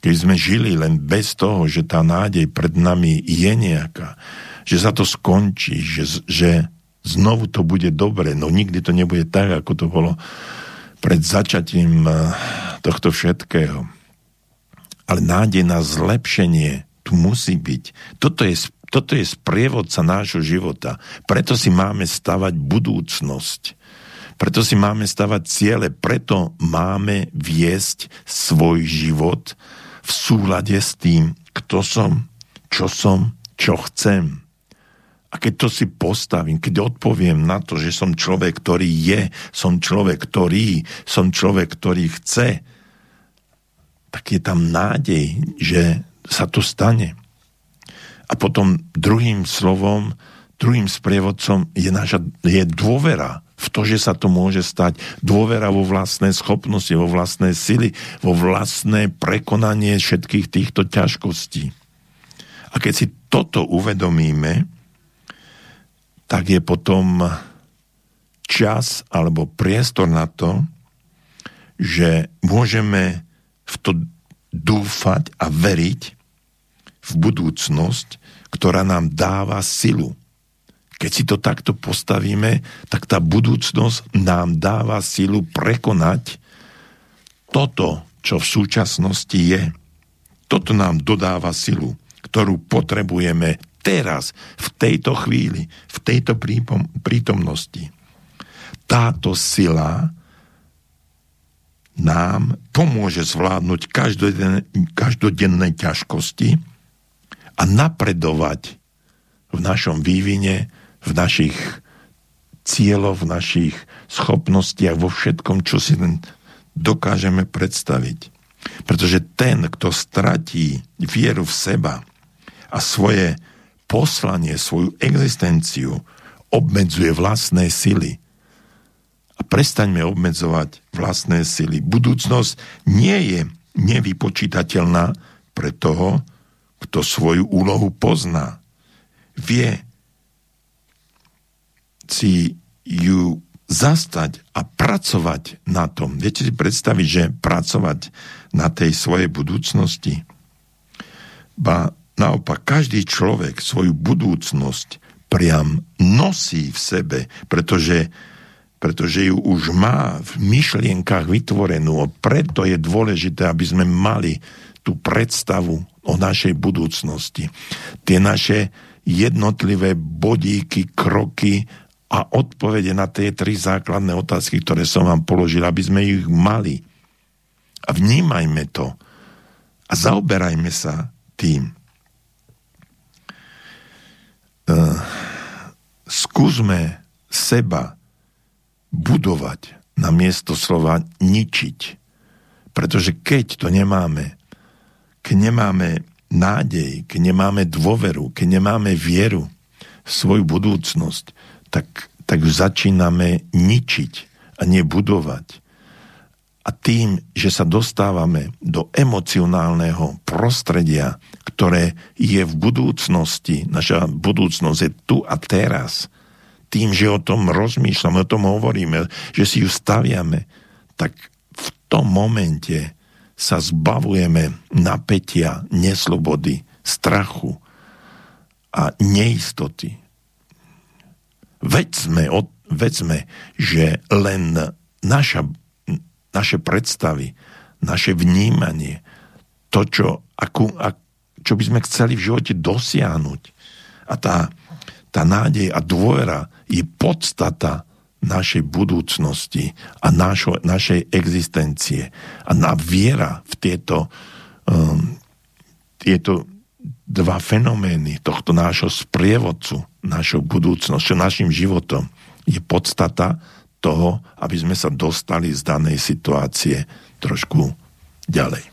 Keď sme žili len bez toho, že tá nádej pred nami je nejaká, že sa to skončí, že, že znovu to bude dobre, no nikdy to nebude tak, ako to bolo pred začatím tohto všetkého. Ale nádej na zlepšenie tu musí byť. Toto je, toto je sprievodca nášho života. Preto si máme stavať budúcnosť. Preto si máme stavať ciele. Preto máme viesť svoj život v súlade s tým, kto som, čo som, čo chcem. A keď to si postavím, keď odpoviem na to, že som človek, ktorý je, som človek, ktorý, som človek, ktorý chce, tak je tam nádej, že sa to stane. A potom druhým slovom, druhým sprievodcom je, naša, je dôvera v to, že sa to môže stať. Dôvera vo vlastné schopnosti, vo vlastné sily, vo vlastné prekonanie všetkých týchto ťažkostí. A keď si toto uvedomíme, tak je potom čas alebo priestor na to, že môžeme v to dúfať a veriť v budúcnosť, ktorá nám dáva silu. Keď si to takto postavíme, tak tá budúcnosť nám dáva silu prekonať toto, čo v súčasnosti je. Toto nám dodáva silu, ktorú potrebujeme teraz, v tejto chvíli, v tejto prítomnosti. Táto sila nám pomôže zvládnuť každodenné, každodenné ťažkosti a napredovať v našom vývine, v našich cieľoch, v našich schopnostiach, vo všetkom, čo si dokážeme predstaviť. Pretože ten, kto stratí vieru v seba a svoje poslanie, svoju existenciu, obmedzuje vlastné sily. A prestaňme obmedzovať vlastné sily. Budúcnosť nie je nevypočítateľná pre toho, kto svoju úlohu pozná. Vie si ju zastať a pracovať na tom. Viete si predstaviť, že pracovať na tej svojej budúcnosti? Ba naopak, každý človek svoju budúcnosť priam nosí v sebe, pretože, pretože ju už má v myšlienkach vytvorenú. A preto je dôležité, aby sme mali tú predstavu o našej budúcnosti. Tie naše jednotlivé bodíky, kroky a odpovede na tie tri základné otázky, ktoré som vám položil, aby sme ich mali. A vnímajme to. A zaoberajme sa tým. Uh, skúsme seba budovať na miesto slova ničiť. Pretože keď to nemáme, keď nemáme nádej, keď nemáme dôveru, keď nemáme vieru v svoju budúcnosť, tak, tak začíname ničiť a nebudovať. A tým, že sa dostávame do emocionálneho prostredia, ktoré je v budúcnosti, naša budúcnosť je tu a teraz, tým, že o tom rozmýšľame, o tom hovoríme, že si ju staviame, tak v tom momente sa zbavujeme napätia, neslobody, strachu a neistoty. Vedzme, vedzme, že len naša naše predstavy, naše vnímanie, to, čo, akú, ak, čo by sme chceli v živote dosiahnuť. A tá, tá nádej a dôvera je podstata našej budúcnosti a našo, našej existencie. A na viera v tieto, um, tieto dva fenomény tohto nášho sprievodcu, našou budúcnosťou, našim životom, je podstata toho, aby sme sa dostali z danej situácie trošku ďalej.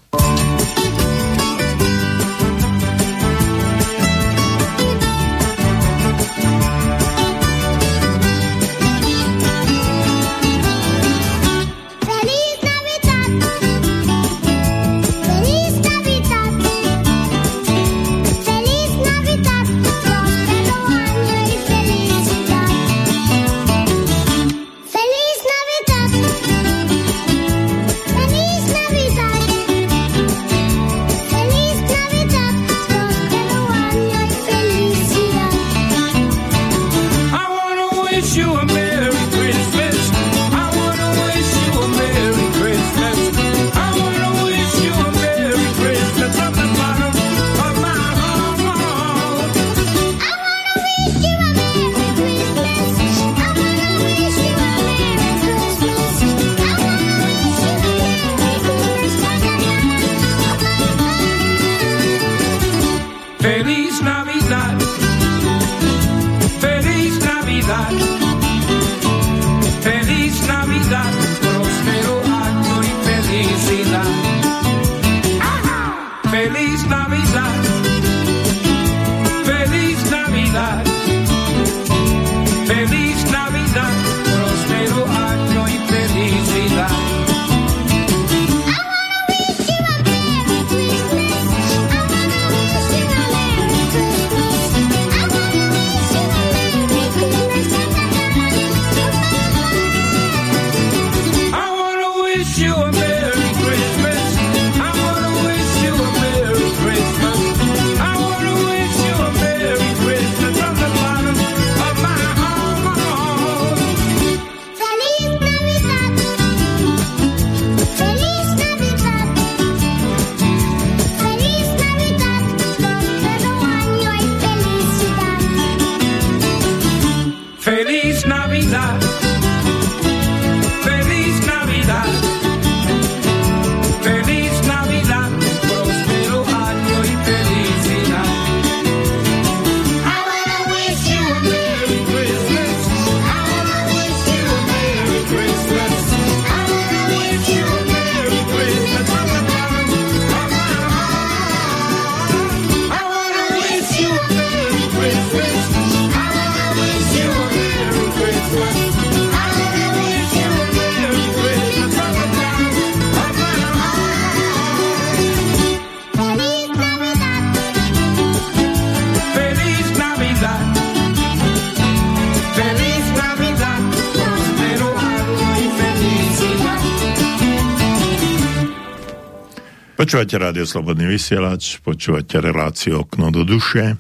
Počúvate Rádio Slobodný vysielač, počúvate reláciu Okno do duše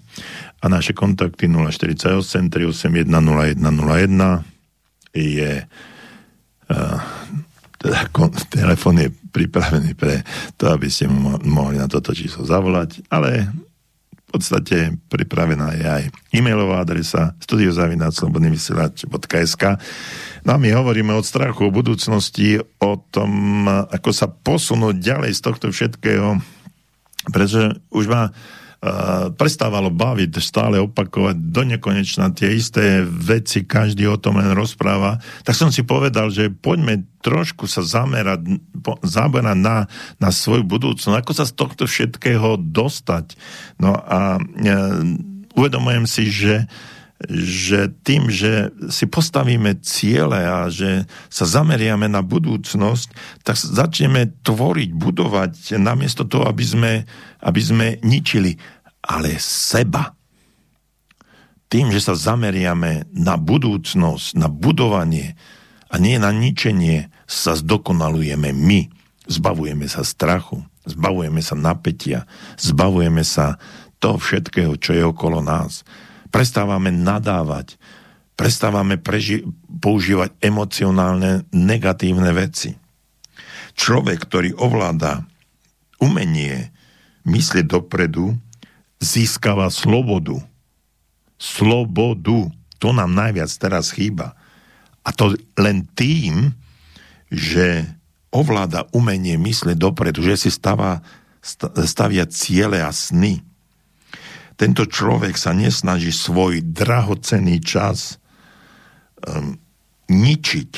a naše kontakty nula štyridsaťosem, tristoosemdesiatjeden, nula sto jeden je uh, teda kon, telefón je pripravený pre to, aby ste mo- mohli na toto číslo zavolať, ale v podstate pripravená je aj e-mailová adresa studio zavináč slobodný vysielač bodka es ká. No a my hovoríme o strachu, o budúcnosti, o tom, ako sa posunúť ďalej z tohto všetkého, pretože už ma uh, prestávalo baviť stále opakovať do nekonečna tie isté veci, každý o tom len rozpráva, tak som si povedal, že poďme trošku sa zamerať, po, zamerať na, na svoju budúcnosť, ako sa z tohto všetkého dostať. No a uh, uvedomujem si, že že tým, že si postavíme ciele a že sa zameriame na budúcnosť, tak začneme tvoriť, budovať namiesto toho, aby sme, aby sme ničili, ale seba. Tým, že sa zameriame na budúcnosť, na budovanie a nie na ničenie, sa zdokonalujeme my. Zbavujeme sa strachu, zbavujeme sa napätia, zbavujeme sa toho všetkého, čo je okolo nás. Prestávame nadávať, prestávame preži- používať emocionálne negatívne veci. Človek, ktorý ovláda umenie myslieť dopredu, získava slobodu. Slobodu. To nám najviac teraz chýba. A to len tým, že ovláda umenie mysle dopredu, že si stavá, stavia ciele a sny. Tento človek sa nesnaží svoj drahocenný čas um, ničiť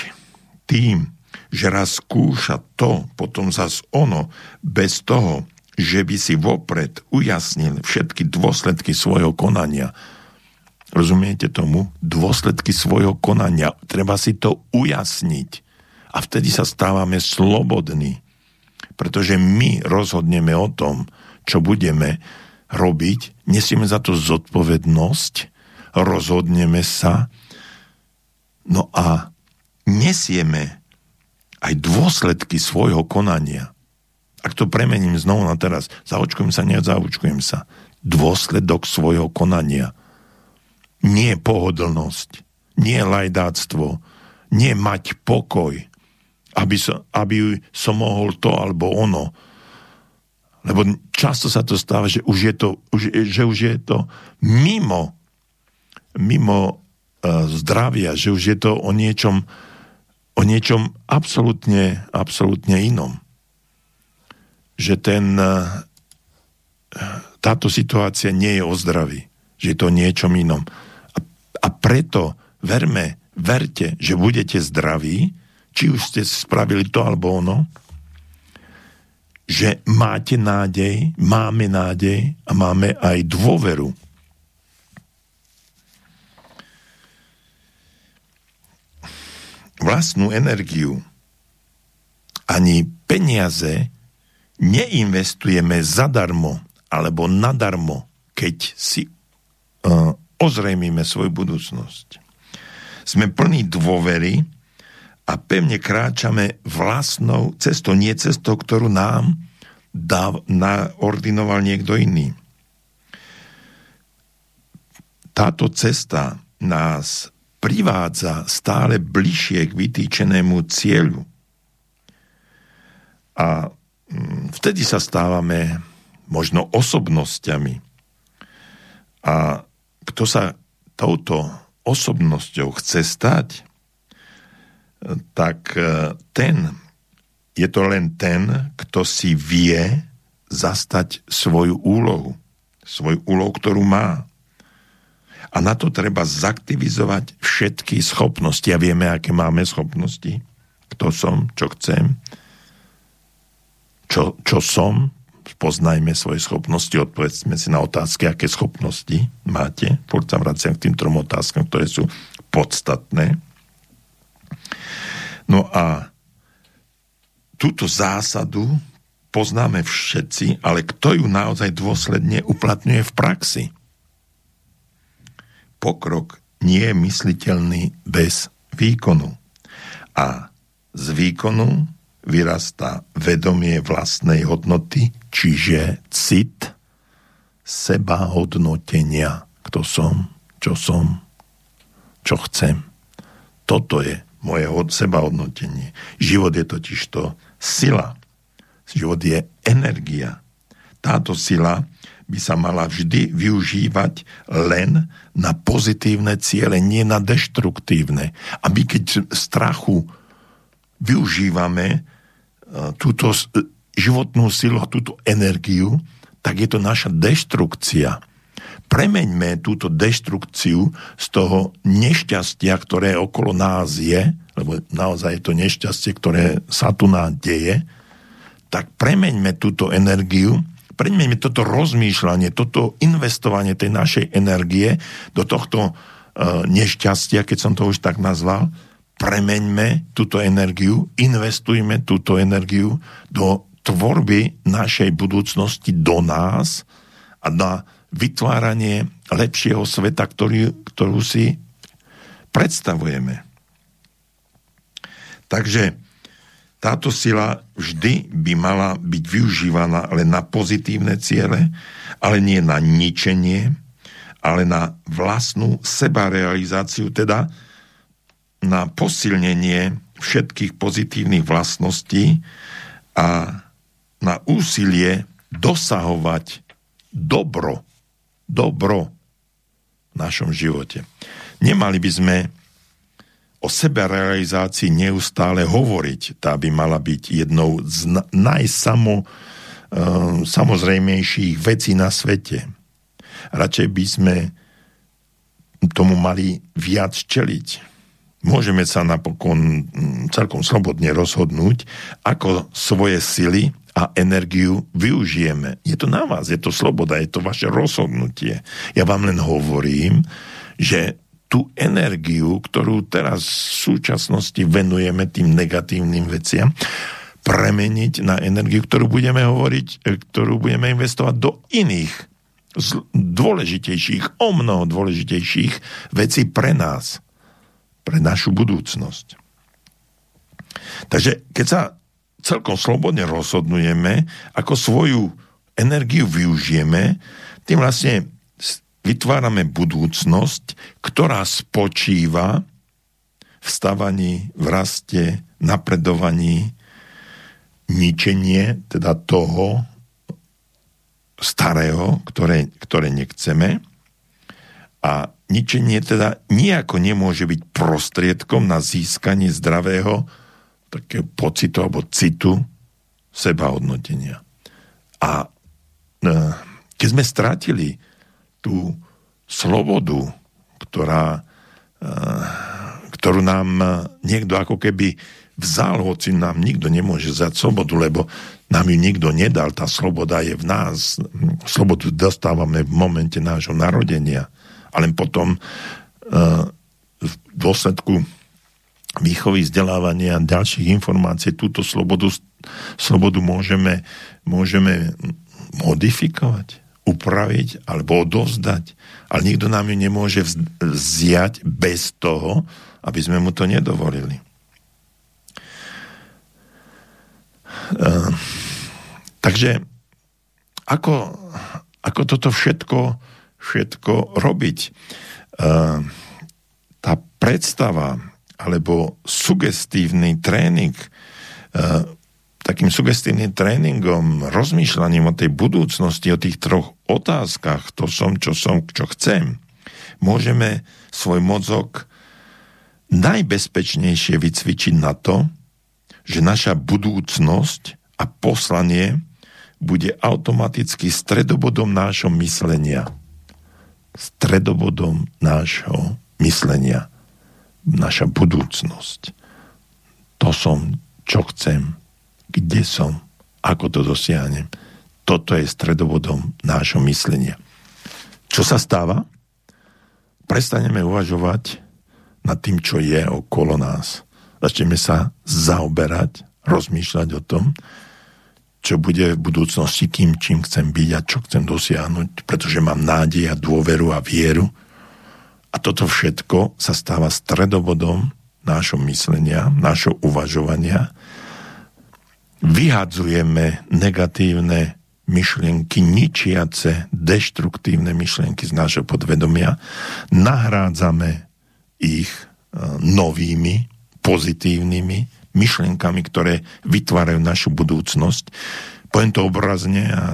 tým, že raz skúša to, potom zas ono, bez toho, že by si vopred ujasnil všetky dôsledky svojho konania. Rozumiete tomu? Dôsledky svojho konania. Treba si to ujasniť. A vtedy sa stávame slobodní. Pretože my rozhodneme o tom, čo budeme robiť. Nesieme za to zodpovednosť. Rozhodneme sa. No a nesieme aj dôsledky svojho konania. Ak to premením znovu na teraz. Zaočkujem sa, nezaočkujem sa. Dôsledok svojho konania. Nie pohodlnosť, nie lajdáctvo, nie mať pokoj, aby som, aby som mohol to alebo ono. Lebo často sa to stáva, že už je to, už, že už je to mimo, mimo uh, zdravia, že už je to o niečom, o niečom absolútne, absolútne inom. Že ten, uh, táto situácia nie je o zdraví, že je to o niečom inom. A preto verme, verte, že budete zdraví, či už ste spravili to alebo ono, že máte nádej, máme nádej a máme aj dôveru. Vlastnú energiu ani peniaze neinvestujeme zadarmo alebo nadarmo, keď si uh, ozrejmime svoju budúcnosť. Sme plní dôvery a pevne kráčame vlastnou cestou, nie cestou, ktorú nám dáv, naordinoval niekto iný. Táto cesta nás privádza stále bližšie k vytýčenému cieľu. A vtedy sa stávame možno osobnosťami. A kto sa touto osobnosťou chce stať, tak ten, je to len ten, kto si vie zastať svoju úlohu, svoju úlohu, ktorú má. A na to treba zaktivizovať všetky schopnosti. A vieme, aké máme schopnosti, kto som, čo chcem, čo, čo som, poznajme svoje schopnosti, odpovedzme si na otázky, aké schopnosti máte. Furt sa vraciam k tým trom otázkam, ktoré sú podstatné. No a túto zásadu poznáme všetci, ale kto ju naozaj dôsledne uplatňuje v praxi? Pokrok nie je mysliteľný bez výkonu. A z výkonu vyrastá vedomie vlastnej hodnoty, čiže cit sebahodnotenia. Kto som, čo som, čo chcem. Toto je moje sebahodnotenie. Život je totiž to sila. Život je energia. Táto sila by sa mala vždy využívať len na pozitívne ciele, nie na deštruktívne. Aby keď strachu využívame túto životnú silu a túto energiu, tak je to naša deštrukcia. Premeňme túto deštrukciu z toho nešťastia, ktoré okolo nás je, lebo naozaj je to nešťastie, ktoré sa tu nádeje, tak premeňme túto energiu, premeňme toto rozmýšľanie, toto investovanie tej našej energie do tohto nešťastia, keď som to už tak nazval, premeňme túto energiu, investujme túto energiu do tvorby našej budúcnosti, do nás a na vytváranie lepšieho sveta, ktorý, ktorú si predstavujeme. Takže táto sila vždy by mala byť využívaná len na pozitívne ciele, ale nie na ničenie, ale na vlastnú sebarealizáciu, teda na posilnenie všetkých pozitívnych vlastností a na úsilie dosahovať dobro, dobro v našom živote. Nemali by sme o seberealizácii neustále hovoriť. Tá by mala byť jednou z najsamo, samozrejmejších vecí na svete. Radšej by sme tomu mali viac čeliť. Môžeme sa napokon celkom slobodne rozhodnúť, ako svoje sily a energiu využijeme. Je to na vás, je to sloboda, je to vaše rozhodnutie. Ja vám len hovorím, že tú energiu, ktorú teraz v súčasnosti venujeme tým negatívnym veciam, premeniť na energiu, ktorú budeme hovoriť, ktorú budeme investovať do iných, dôležitejších, o mnoho dôležitejších vecí pre nás, pre našu budúcnosť. Takže keď sa celkom slobodne rozhodnujeme, ako svoju energiu využijeme, tým vlastne vytvárame budúcnosť, ktorá spočíva v stavaní, v raste, napredovaní, ničenie teda toho starého, ktoré, ktoré nechceme, a ničenie teda nejako nemôže byť prostriedkom na získanie zdravého takého pocitu alebo citu sebahodnotenia. A keď sme stratili tú slobodu, ktorá, ktorú nám niekto ako keby vzal, hoci nám nikto nemôže vzať slobodu, lebo nám ju nikto nedal, tá sloboda je v nás. Slobodu dostávame v momente nášho narodenia. A len potom v dôsledku výchovy, vzdelávania a ďalších informácií túto slobodu, slobodu môžeme, môžeme modifikovať, upraviť alebo odovzdať. Ale nikto nám ju nemôže vziať bez toho, aby sme mu to nedovolili. Takže ako, ako toto všetko všetko robiť. Tá predstava alebo sugestívny tréning, takým sugestívnym tréningom, rozmýšľaním o tej budúcnosti, o tých troch otázkach, to som, čo som, čo chcem, môžeme svoj mozog najbezpečnejšie vycvičiť na to, že naša budúcnosť a poslanie bude automaticky stredobodom nášho myslenia. stredobodom nášho myslenia. Naša budúcnosť. To som, čo chcem, kde som, ako to dosiahnem. Toto je stredobodom nášho myslenia. Čo sa stáva? Prestaneme uvažovať nad tým, čo je okolo nás. Začneme sa zaoberať, rozmýšľať o tom, čo bude v budúcnosti, kým, čím chcem byť a čo chcem dosiahnuť, pretože mám nádej a dôveru a vieru. A toto všetko sa stáva stredobodom nášho myslenia, nášho uvažovania. Vyhadzujeme negatívne myšlienky, ničiace, deštruktívne myšlienky z nášho podvedomia. Nahrádzame ich novými, pozitívnymi myšlienkami, ktoré vytvárajú našu budúcnosť. Poviem to obrazne, a, a,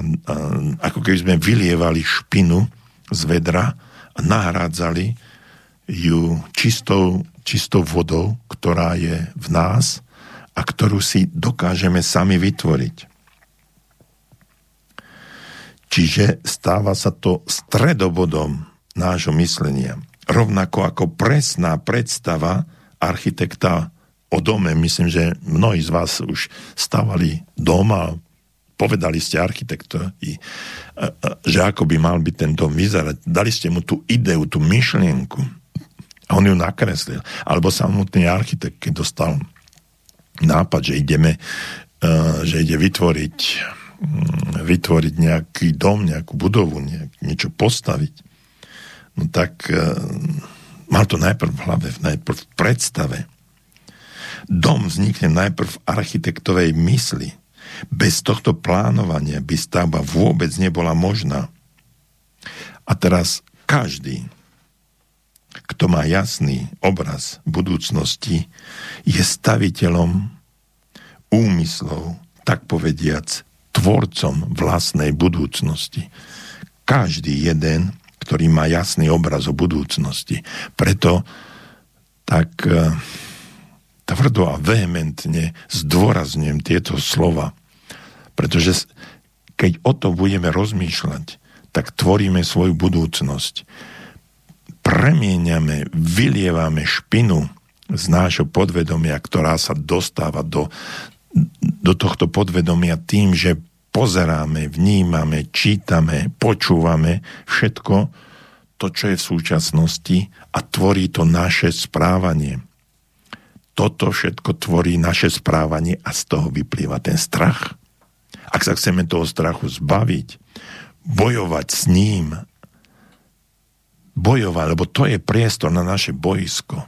ako keby sme vylievali špinu z vedra a nahrádzali ju čistou, čistou vodou, ktorá je v nás a ktorú si dokážeme sami vytvoriť. Čiže stáva sa to stredobodom nášho myslenia. Rovnako ako presná predstava architekta o dome. Myslím, že mnohí z vás už stavali dom a povedali ste architektovi, že ako by mal byť ten dom vyzerať. Dali ste mu tú ideu, tú myšlienku a on ju nakreslil. Alebo samotný architekt, keď dostal nápad, že ideme, že ide vytvoriť, vytvoriť nejaký dom, nejakú budovu, niečo postaviť, no tak mal to najprv v hlave, najprv v predstave. Dom vznikne najprv v architektovej mysli. Bez tohto plánovania by stavba vôbec nebola možná. A teraz každý, kto má jasný obraz budúcnosti, je staviteľom úmyslov, tak povediac, tvorcom vlastnej budúcnosti. Každý jeden, ktorý má jasný obraz o budúcnosti. Preto tak tvrdo a vehementne zdôrazňujem tieto slova. Pretože keď o to budeme rozmýšľať, tak tvoríme svoju budúcnosť. Premieňame, vylievame špinu z nášho podvedomia, ktorá sa dostáva do, do tohto podvedomia tým, že pozeráme, vnímame, čítame, počúvame všetko to, čo je v súčasnosti a tvorí to naše správanie. Toto všetko tvorí naše správanie a z toho vyplýva ten strach. Ak sa chceme toho strachu zbaviť, bojovať s ním, bojovať, lebo to je priestor na naše bojisko.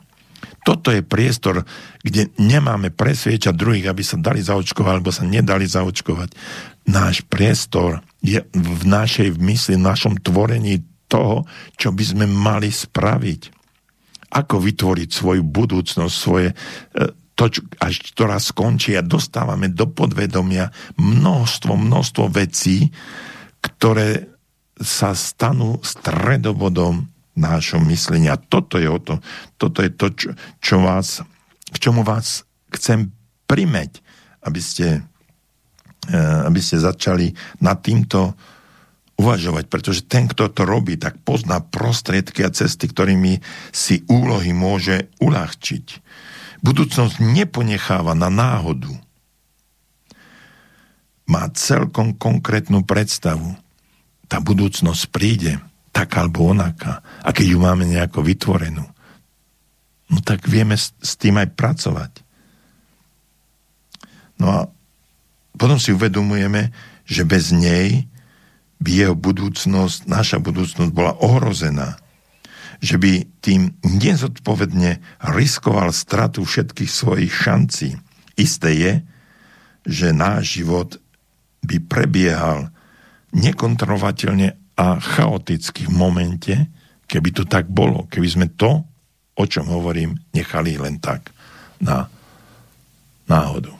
Toto je priestor, kde nemáme presviečať druhých, aby sa dali zaočkovať, alebo sa nedali zaočkovať. Náš priestor je v našej mysli, v našom tvorení toho, čo by sme mali spraviť. Ako vytvoriť svoju budúcnosť, svoje... To, až ktorá skončí a dostávame do podvedomia množstvo, množstvo vecí, ktoré sa stanú stredobodom nášho myslenia. Toto je, o to, toto je to, čo, čo vás, k čomu vás chcem primäť, aby ste, aby ste začali nad týmto uvažovať, pretože ten, kto to robí, tak pozná prostriedky a cesty, ktorými si úlohy môže uľahčiť. Budúcnosť neponecháva na náhodu. Má celkom konkrétnu predstavu. Tá budúcnosť príde, tak alebo onaká. A keď ju máme nejako vytvorenú, no tak vieme s, s tým aj pracovať. No a potom si uvedomujeme, že bez nej by jeho budúcnosť, naša budúcnosť bola ohrozená. Že by tým nezodpovedne riskoval stratu všetkých svojich šancí. Isté je, že náš život by prebiehal nekontrolovateľne a chaoticky v momente, keby to tak bolo, keby sme to, o čom hovorím, nechali len tak na náhodu.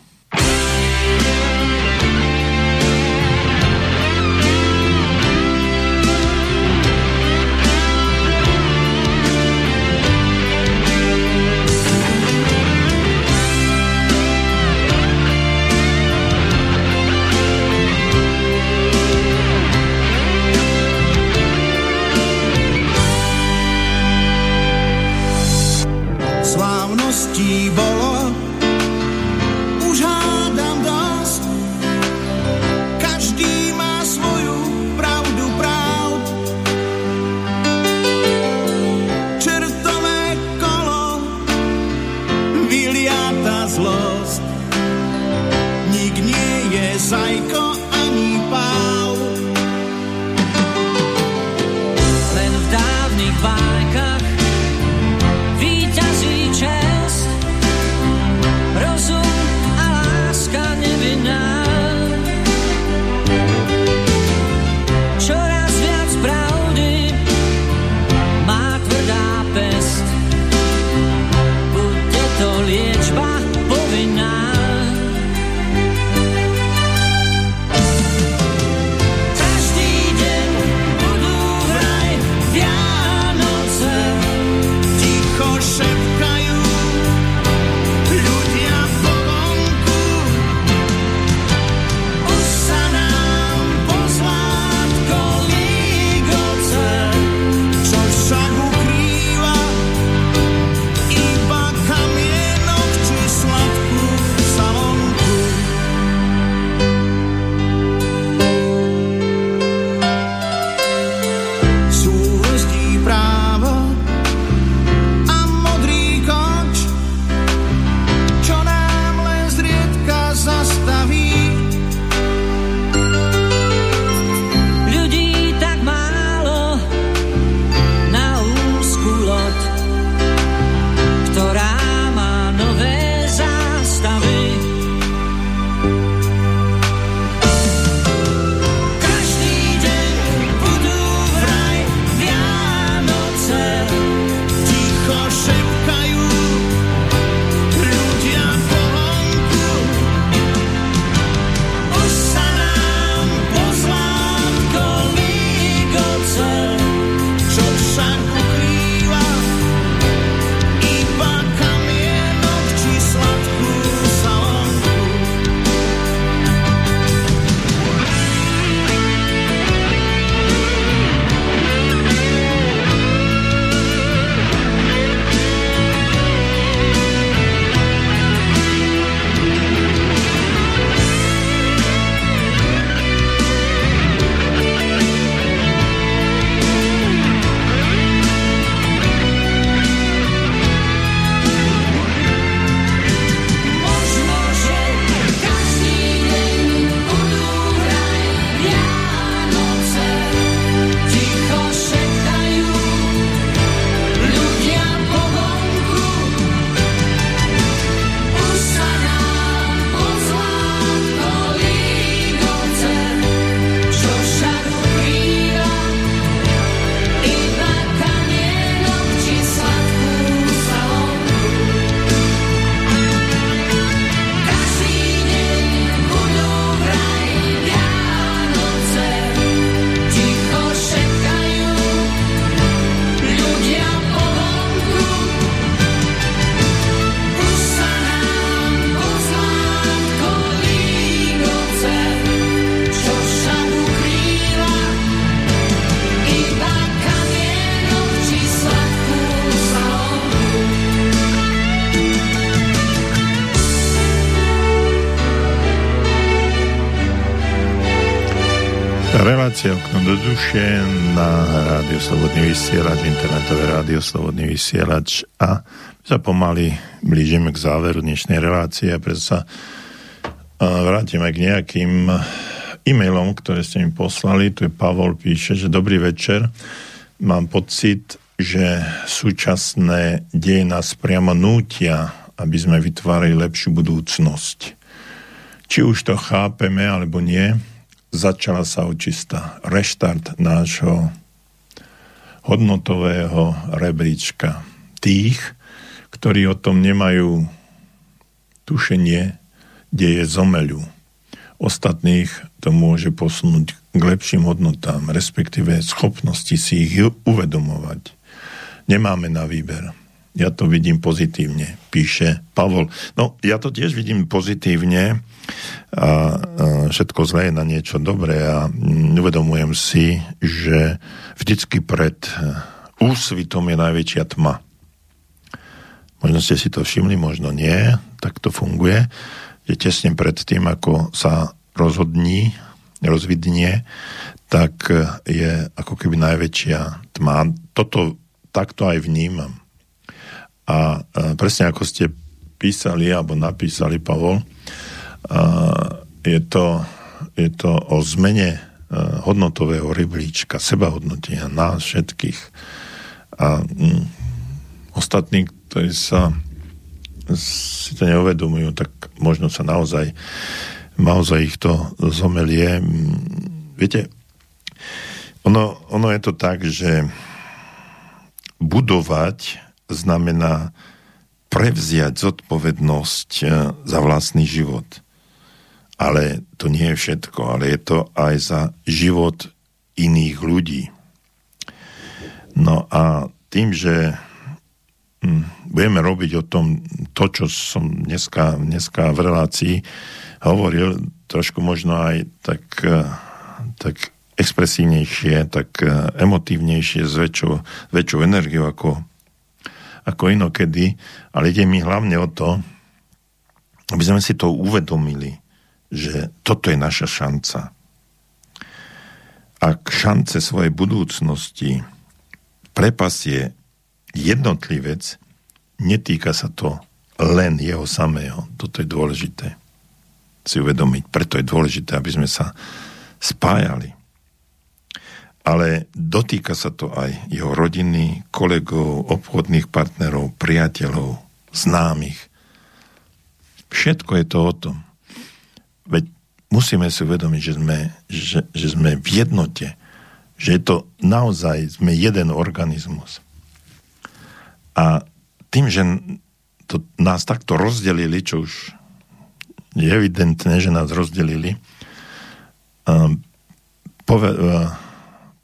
Relácia Okno do duše na Rádio Slobodný Vysielač, internetové Rádio Slobodný Vysielač, a my sa pomaly blížime k záveru dnešnej relácie a preto sa vrátime k nejakým e-mailom, ktoré ste mi poslali. Tu je Pavol, píše, že dobrý večer, mám pocit, že súčasné deje nás priamo nútia, aby sme vytvárali lepšiu budúcnosť. Či už to chápeme, alebo nie, začala sa očista, reštart nášho hodnotového rebríčka. Tých, ktorí o tom nemajú tušenie, deje zomeľu. Ostatných to môže posunúť k lepším hodnotám, respektíve schopnosti si ich uvedomovať. Nemáme na výber. Ja to vidím pozitívne, píše Pavol. No, ja to tiež vidím pozitívne, a všetko zlé je na niečo dobré a uvedomujem si, že vždycky pred úsvitom je najväčšia tma. Možno ste si to všimli, možno nie, tak to funguje, že tesne pred tým, ako sa rozhodní, rozvidnie, tak je ako keby najväčšia tma. Toto takto aj vnímam. A presne ako ste písali alebo napísali, Pavol, Uh, je, to, je to o zmene uh, hodnotového rebríčka, sebahodnotenia nás všetkých. A um, ostatní, ktorí sa si to neuvedomujú, tak možno sa naozaj, naozaj ich to zomelie. Viete, ono, ono je to tak, že budovať znamená prevziať zodpovednosť za vlastný život. Ale to nie je všetko, ale je to aj za život iných ľudí. No a tým, že budeme robiť o tom to, čo som dneska, dneska v relácii hovoril, trošku možno aj tak, tak expresívnejšie, tak emotívnejšie, s väčšou, väčšou energiou ako, ako inokedy, ale ide mi hlavne o to, aby sme si to uvedomili, že toto je naša šanca. Ak šance svojej budúcnosti prepasie jednotlivec, netýka sa to len jeho samého. Toto je dôležité si uvedomiť. Preto je dôležité, aby sme sa spájali. Ale dotýka sa to aj jeho rodiny, kolegov, obchodných partnerov, priateľov, známych. Všetko je to o tom. Veď musíme si uvedomiť, že sme, že, že sme v jednote. Že je to naozaj, sme jeden organizmus. A tým, že to, nás takto rozdelili, čo už je evidentné, že nás rozdelili, um, pove, uh,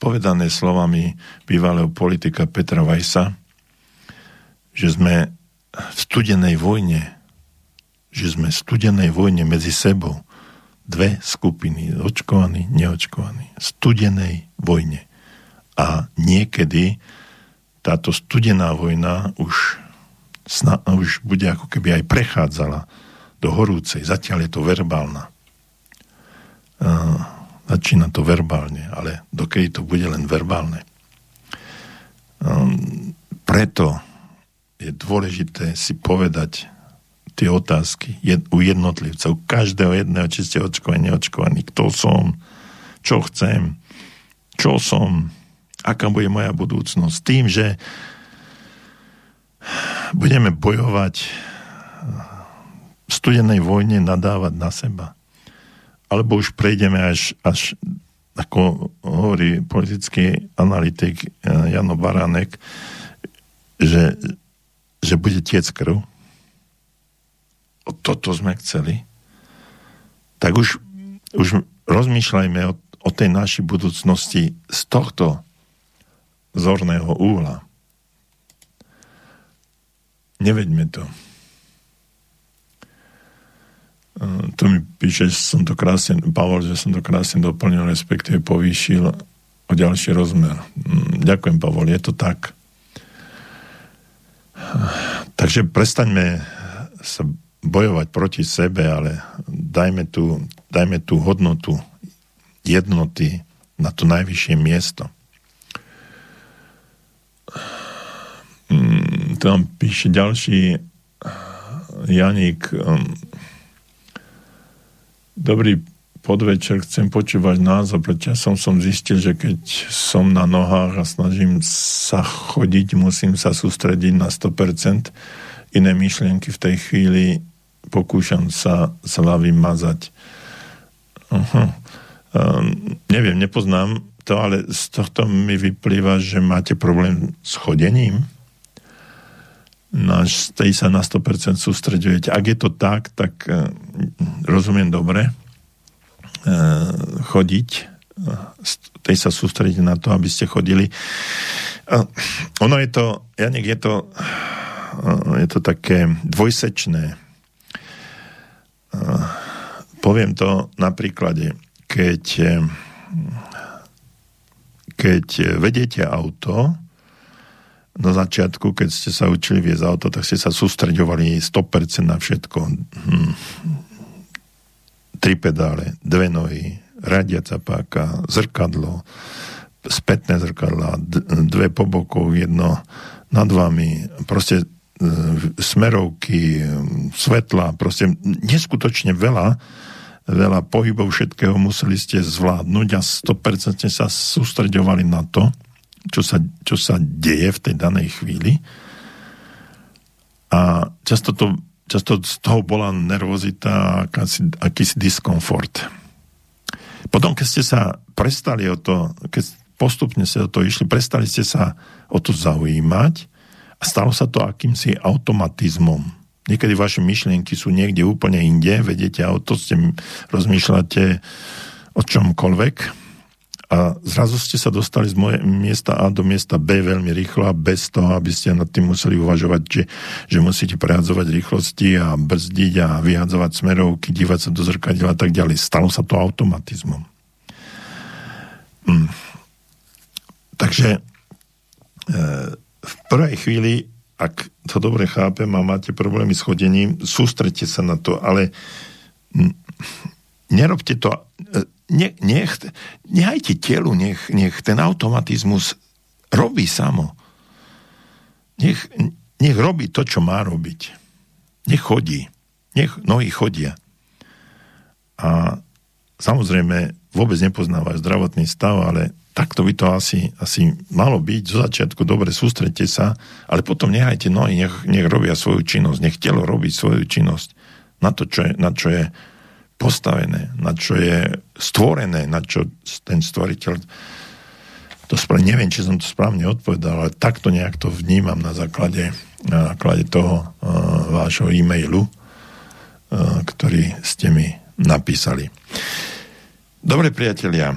povedané slovami bývalého politika Petra Vajsa, že sme v studenej vojne, že sme v studenej vojne medzi sebou. Dve skupiny, očkovaní, neočkovaní. Studenej vojne. A niekedy táto studená vojna už, sna, už bude ako keby aj prechádzala do horúcej. Zatiaľ je to verbálna. Uh, začína to verbálne, ale dokedy to bude len verbálne. Um, preto je dôležité si povedať tie otázky u jednotlivca, u každého jedného, či ste očkovaní, neočkovaní. Kto som? Čo chcem? Čo som? Aká bude moja budúcnosť? Tým, že budeme bojovať v studenej vojne, nadávať na seba. Alebo už prejdeme až, až ako hovorí politický analytik Jano Baránek, že, že bude tiec krv. Toto sme chceli, tak už, už rozmýšľajme o, o tej našej budúcnosti z tohto zorného úhla. Neveďme to. To mi píše, že som to krásne, Pavol, že som to krásne doplnil, respektíve povýšil o ďalší rozmer. Ďakujem, Pavol, je to tak. Takže prestaňme sa bojovať proti sebe, ale dajme tú, dajme tú hodnotu jednoty na to najvyššie miesto. Tam píše ďalší Janík. Dobrý podvečer, chcem počúvať názor, pretože som, som zistil, že keď som na nohách a snažím sa chodiť, musím sa sústrediť na sto percent. Iné myšlienky v tej chvíli pokúšam sa z hlavy mazať. Uh-huh. Um, neviem, nepoznám to, ale z tohto mi vyplýva, že máte problém s chodením. Náš tej sa na sto percent sústreďujete. Ak je to tak, tak uh, rozumiem dobre. Uh, chodiť. Uh, tej sa sústrediť na to, aby ste chodili. Uh, ono je to, Janek, je to uh, je to také dvojsečné. Uh, poviem to na príklade. Keď, keď vedete auto, na začiatku, keď ste sa učili viesť auto, tak ste sa sústreďovali sto percent na všetko. Hm. Tri pedále, dve nohy, radiaca páka, zrkadlo, spätné zrkadla, dve po boku, jedno nad vami, proste smerovky, svetla, proste neskutočne veľa veľa pohybov, všetkého museli ste zvládnuť a sto percent sa sústreďovali na to, čo sa, čo sa deje v tej danej chvíli. A často, to, často z toho bola nervozita a akýsi, akýsi diskomfort. Potom, keď ste sa prestali o to, keď postupne ste o to išli, prestali ste sa o to zaujímať a stalo sa to akýmsi automatizmom. Niekedy vaše myšlienky sú niekde úplne inde, vedete auto, ste, rozmýšľate o čomkoľvek a zrazu ste sa dostali z moje, miesta A do miesta B veľmi rýchlo a bez toho, aby ste nad tým museli uvažovať, že, že musíte prehadzovať rýchlosti a brzdiť a vyhadzovať smerovky, dívať sa do zrkadiela a tak ďalej. Stalo sa to automatizmom. Mm. Takže e, v prvej chvíli, ak to dobre chápem a máte problémy s chodením, sústrete sa na to, ale nerobte to, ne, nech, nehajte telu, nech, nech ten automatizmus robí samo. Nech, nech robí to, čo má robiť. Nech chodí. Nech nohy chodia. A samozrejme, vôbec nepoznávaš zdravotný stav, ale takto by to asi, asi malo byť. Zo začiatku dobre, sústrete sa, ale potom nehajte nohy, nech, nech robia svoju činnosť, nech telo robí svoju činnosť na to, čo je, na čo je postavené, na čo je stvorené, na čo ten stvoriteľ to spravil. Neviem, či som to správne odpovedal, ale takto nejak to vnímam na základe, na základe toho uh, vášho e-mailu, uh, ktorý ste mi napísali. Dobre, priatelia,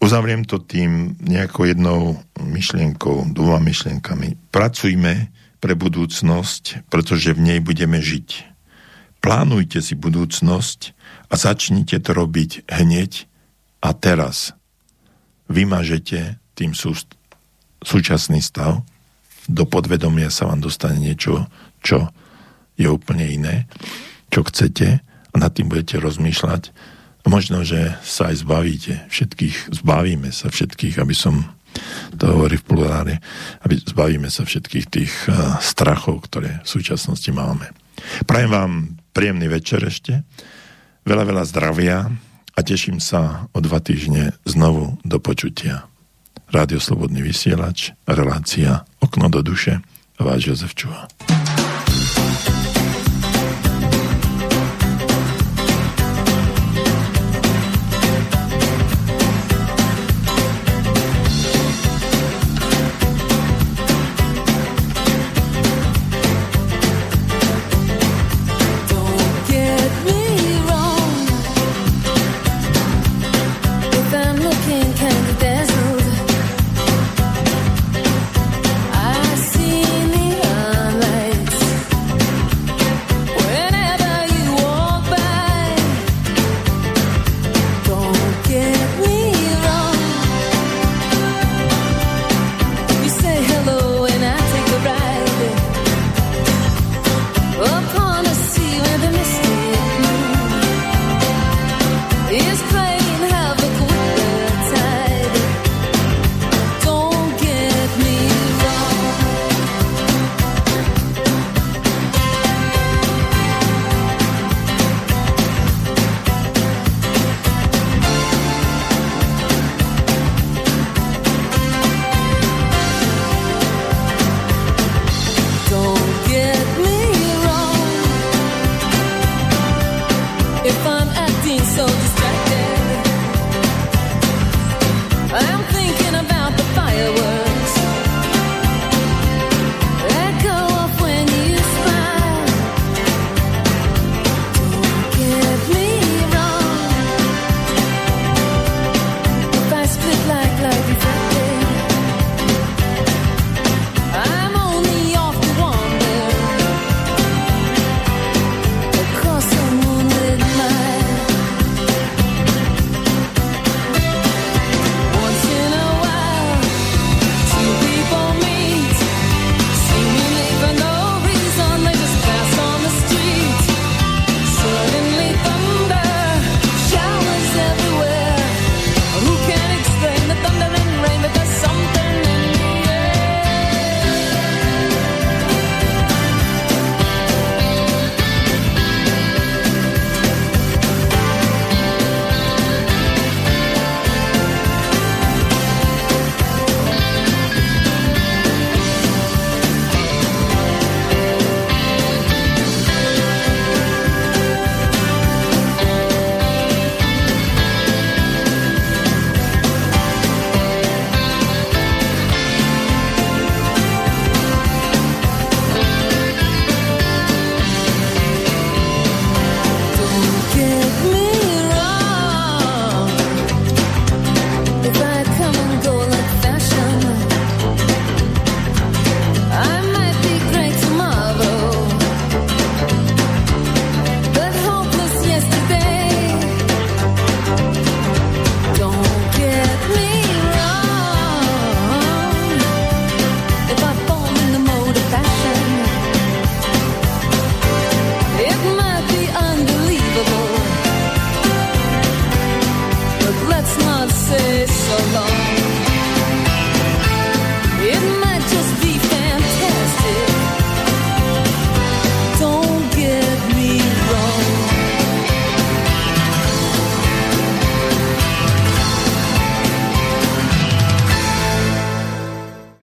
uzavriem to tým nejakou jednou myšlienkou, dvoma myšlienkami. Pracujme pre budúcnosť, pretože v nej budeme žiť. Plánujte si budúcnosť a začnite to robiť hneď a teraz. Vymažete tým súst- súčasný stav. Do podvedomia sa vám dostane niečo, čo je úplne iné, čo chcete a nad tým budete rozmýšľať. Možno, že sa aj zbavíte všetkých, zbavíme sa všetkých, aby som to hovoril v plurále, aby zbavíme sa všetkých tých uh, strachov, ktoré v súčasnosti máme. Prajem vám príjemný večer ešte, veľa, veľa zdravia a teším sa o dva týždne znovu do počutia. Rádio Slobodný vysielač, relácia Okno do duše a váš Jozef Čuha.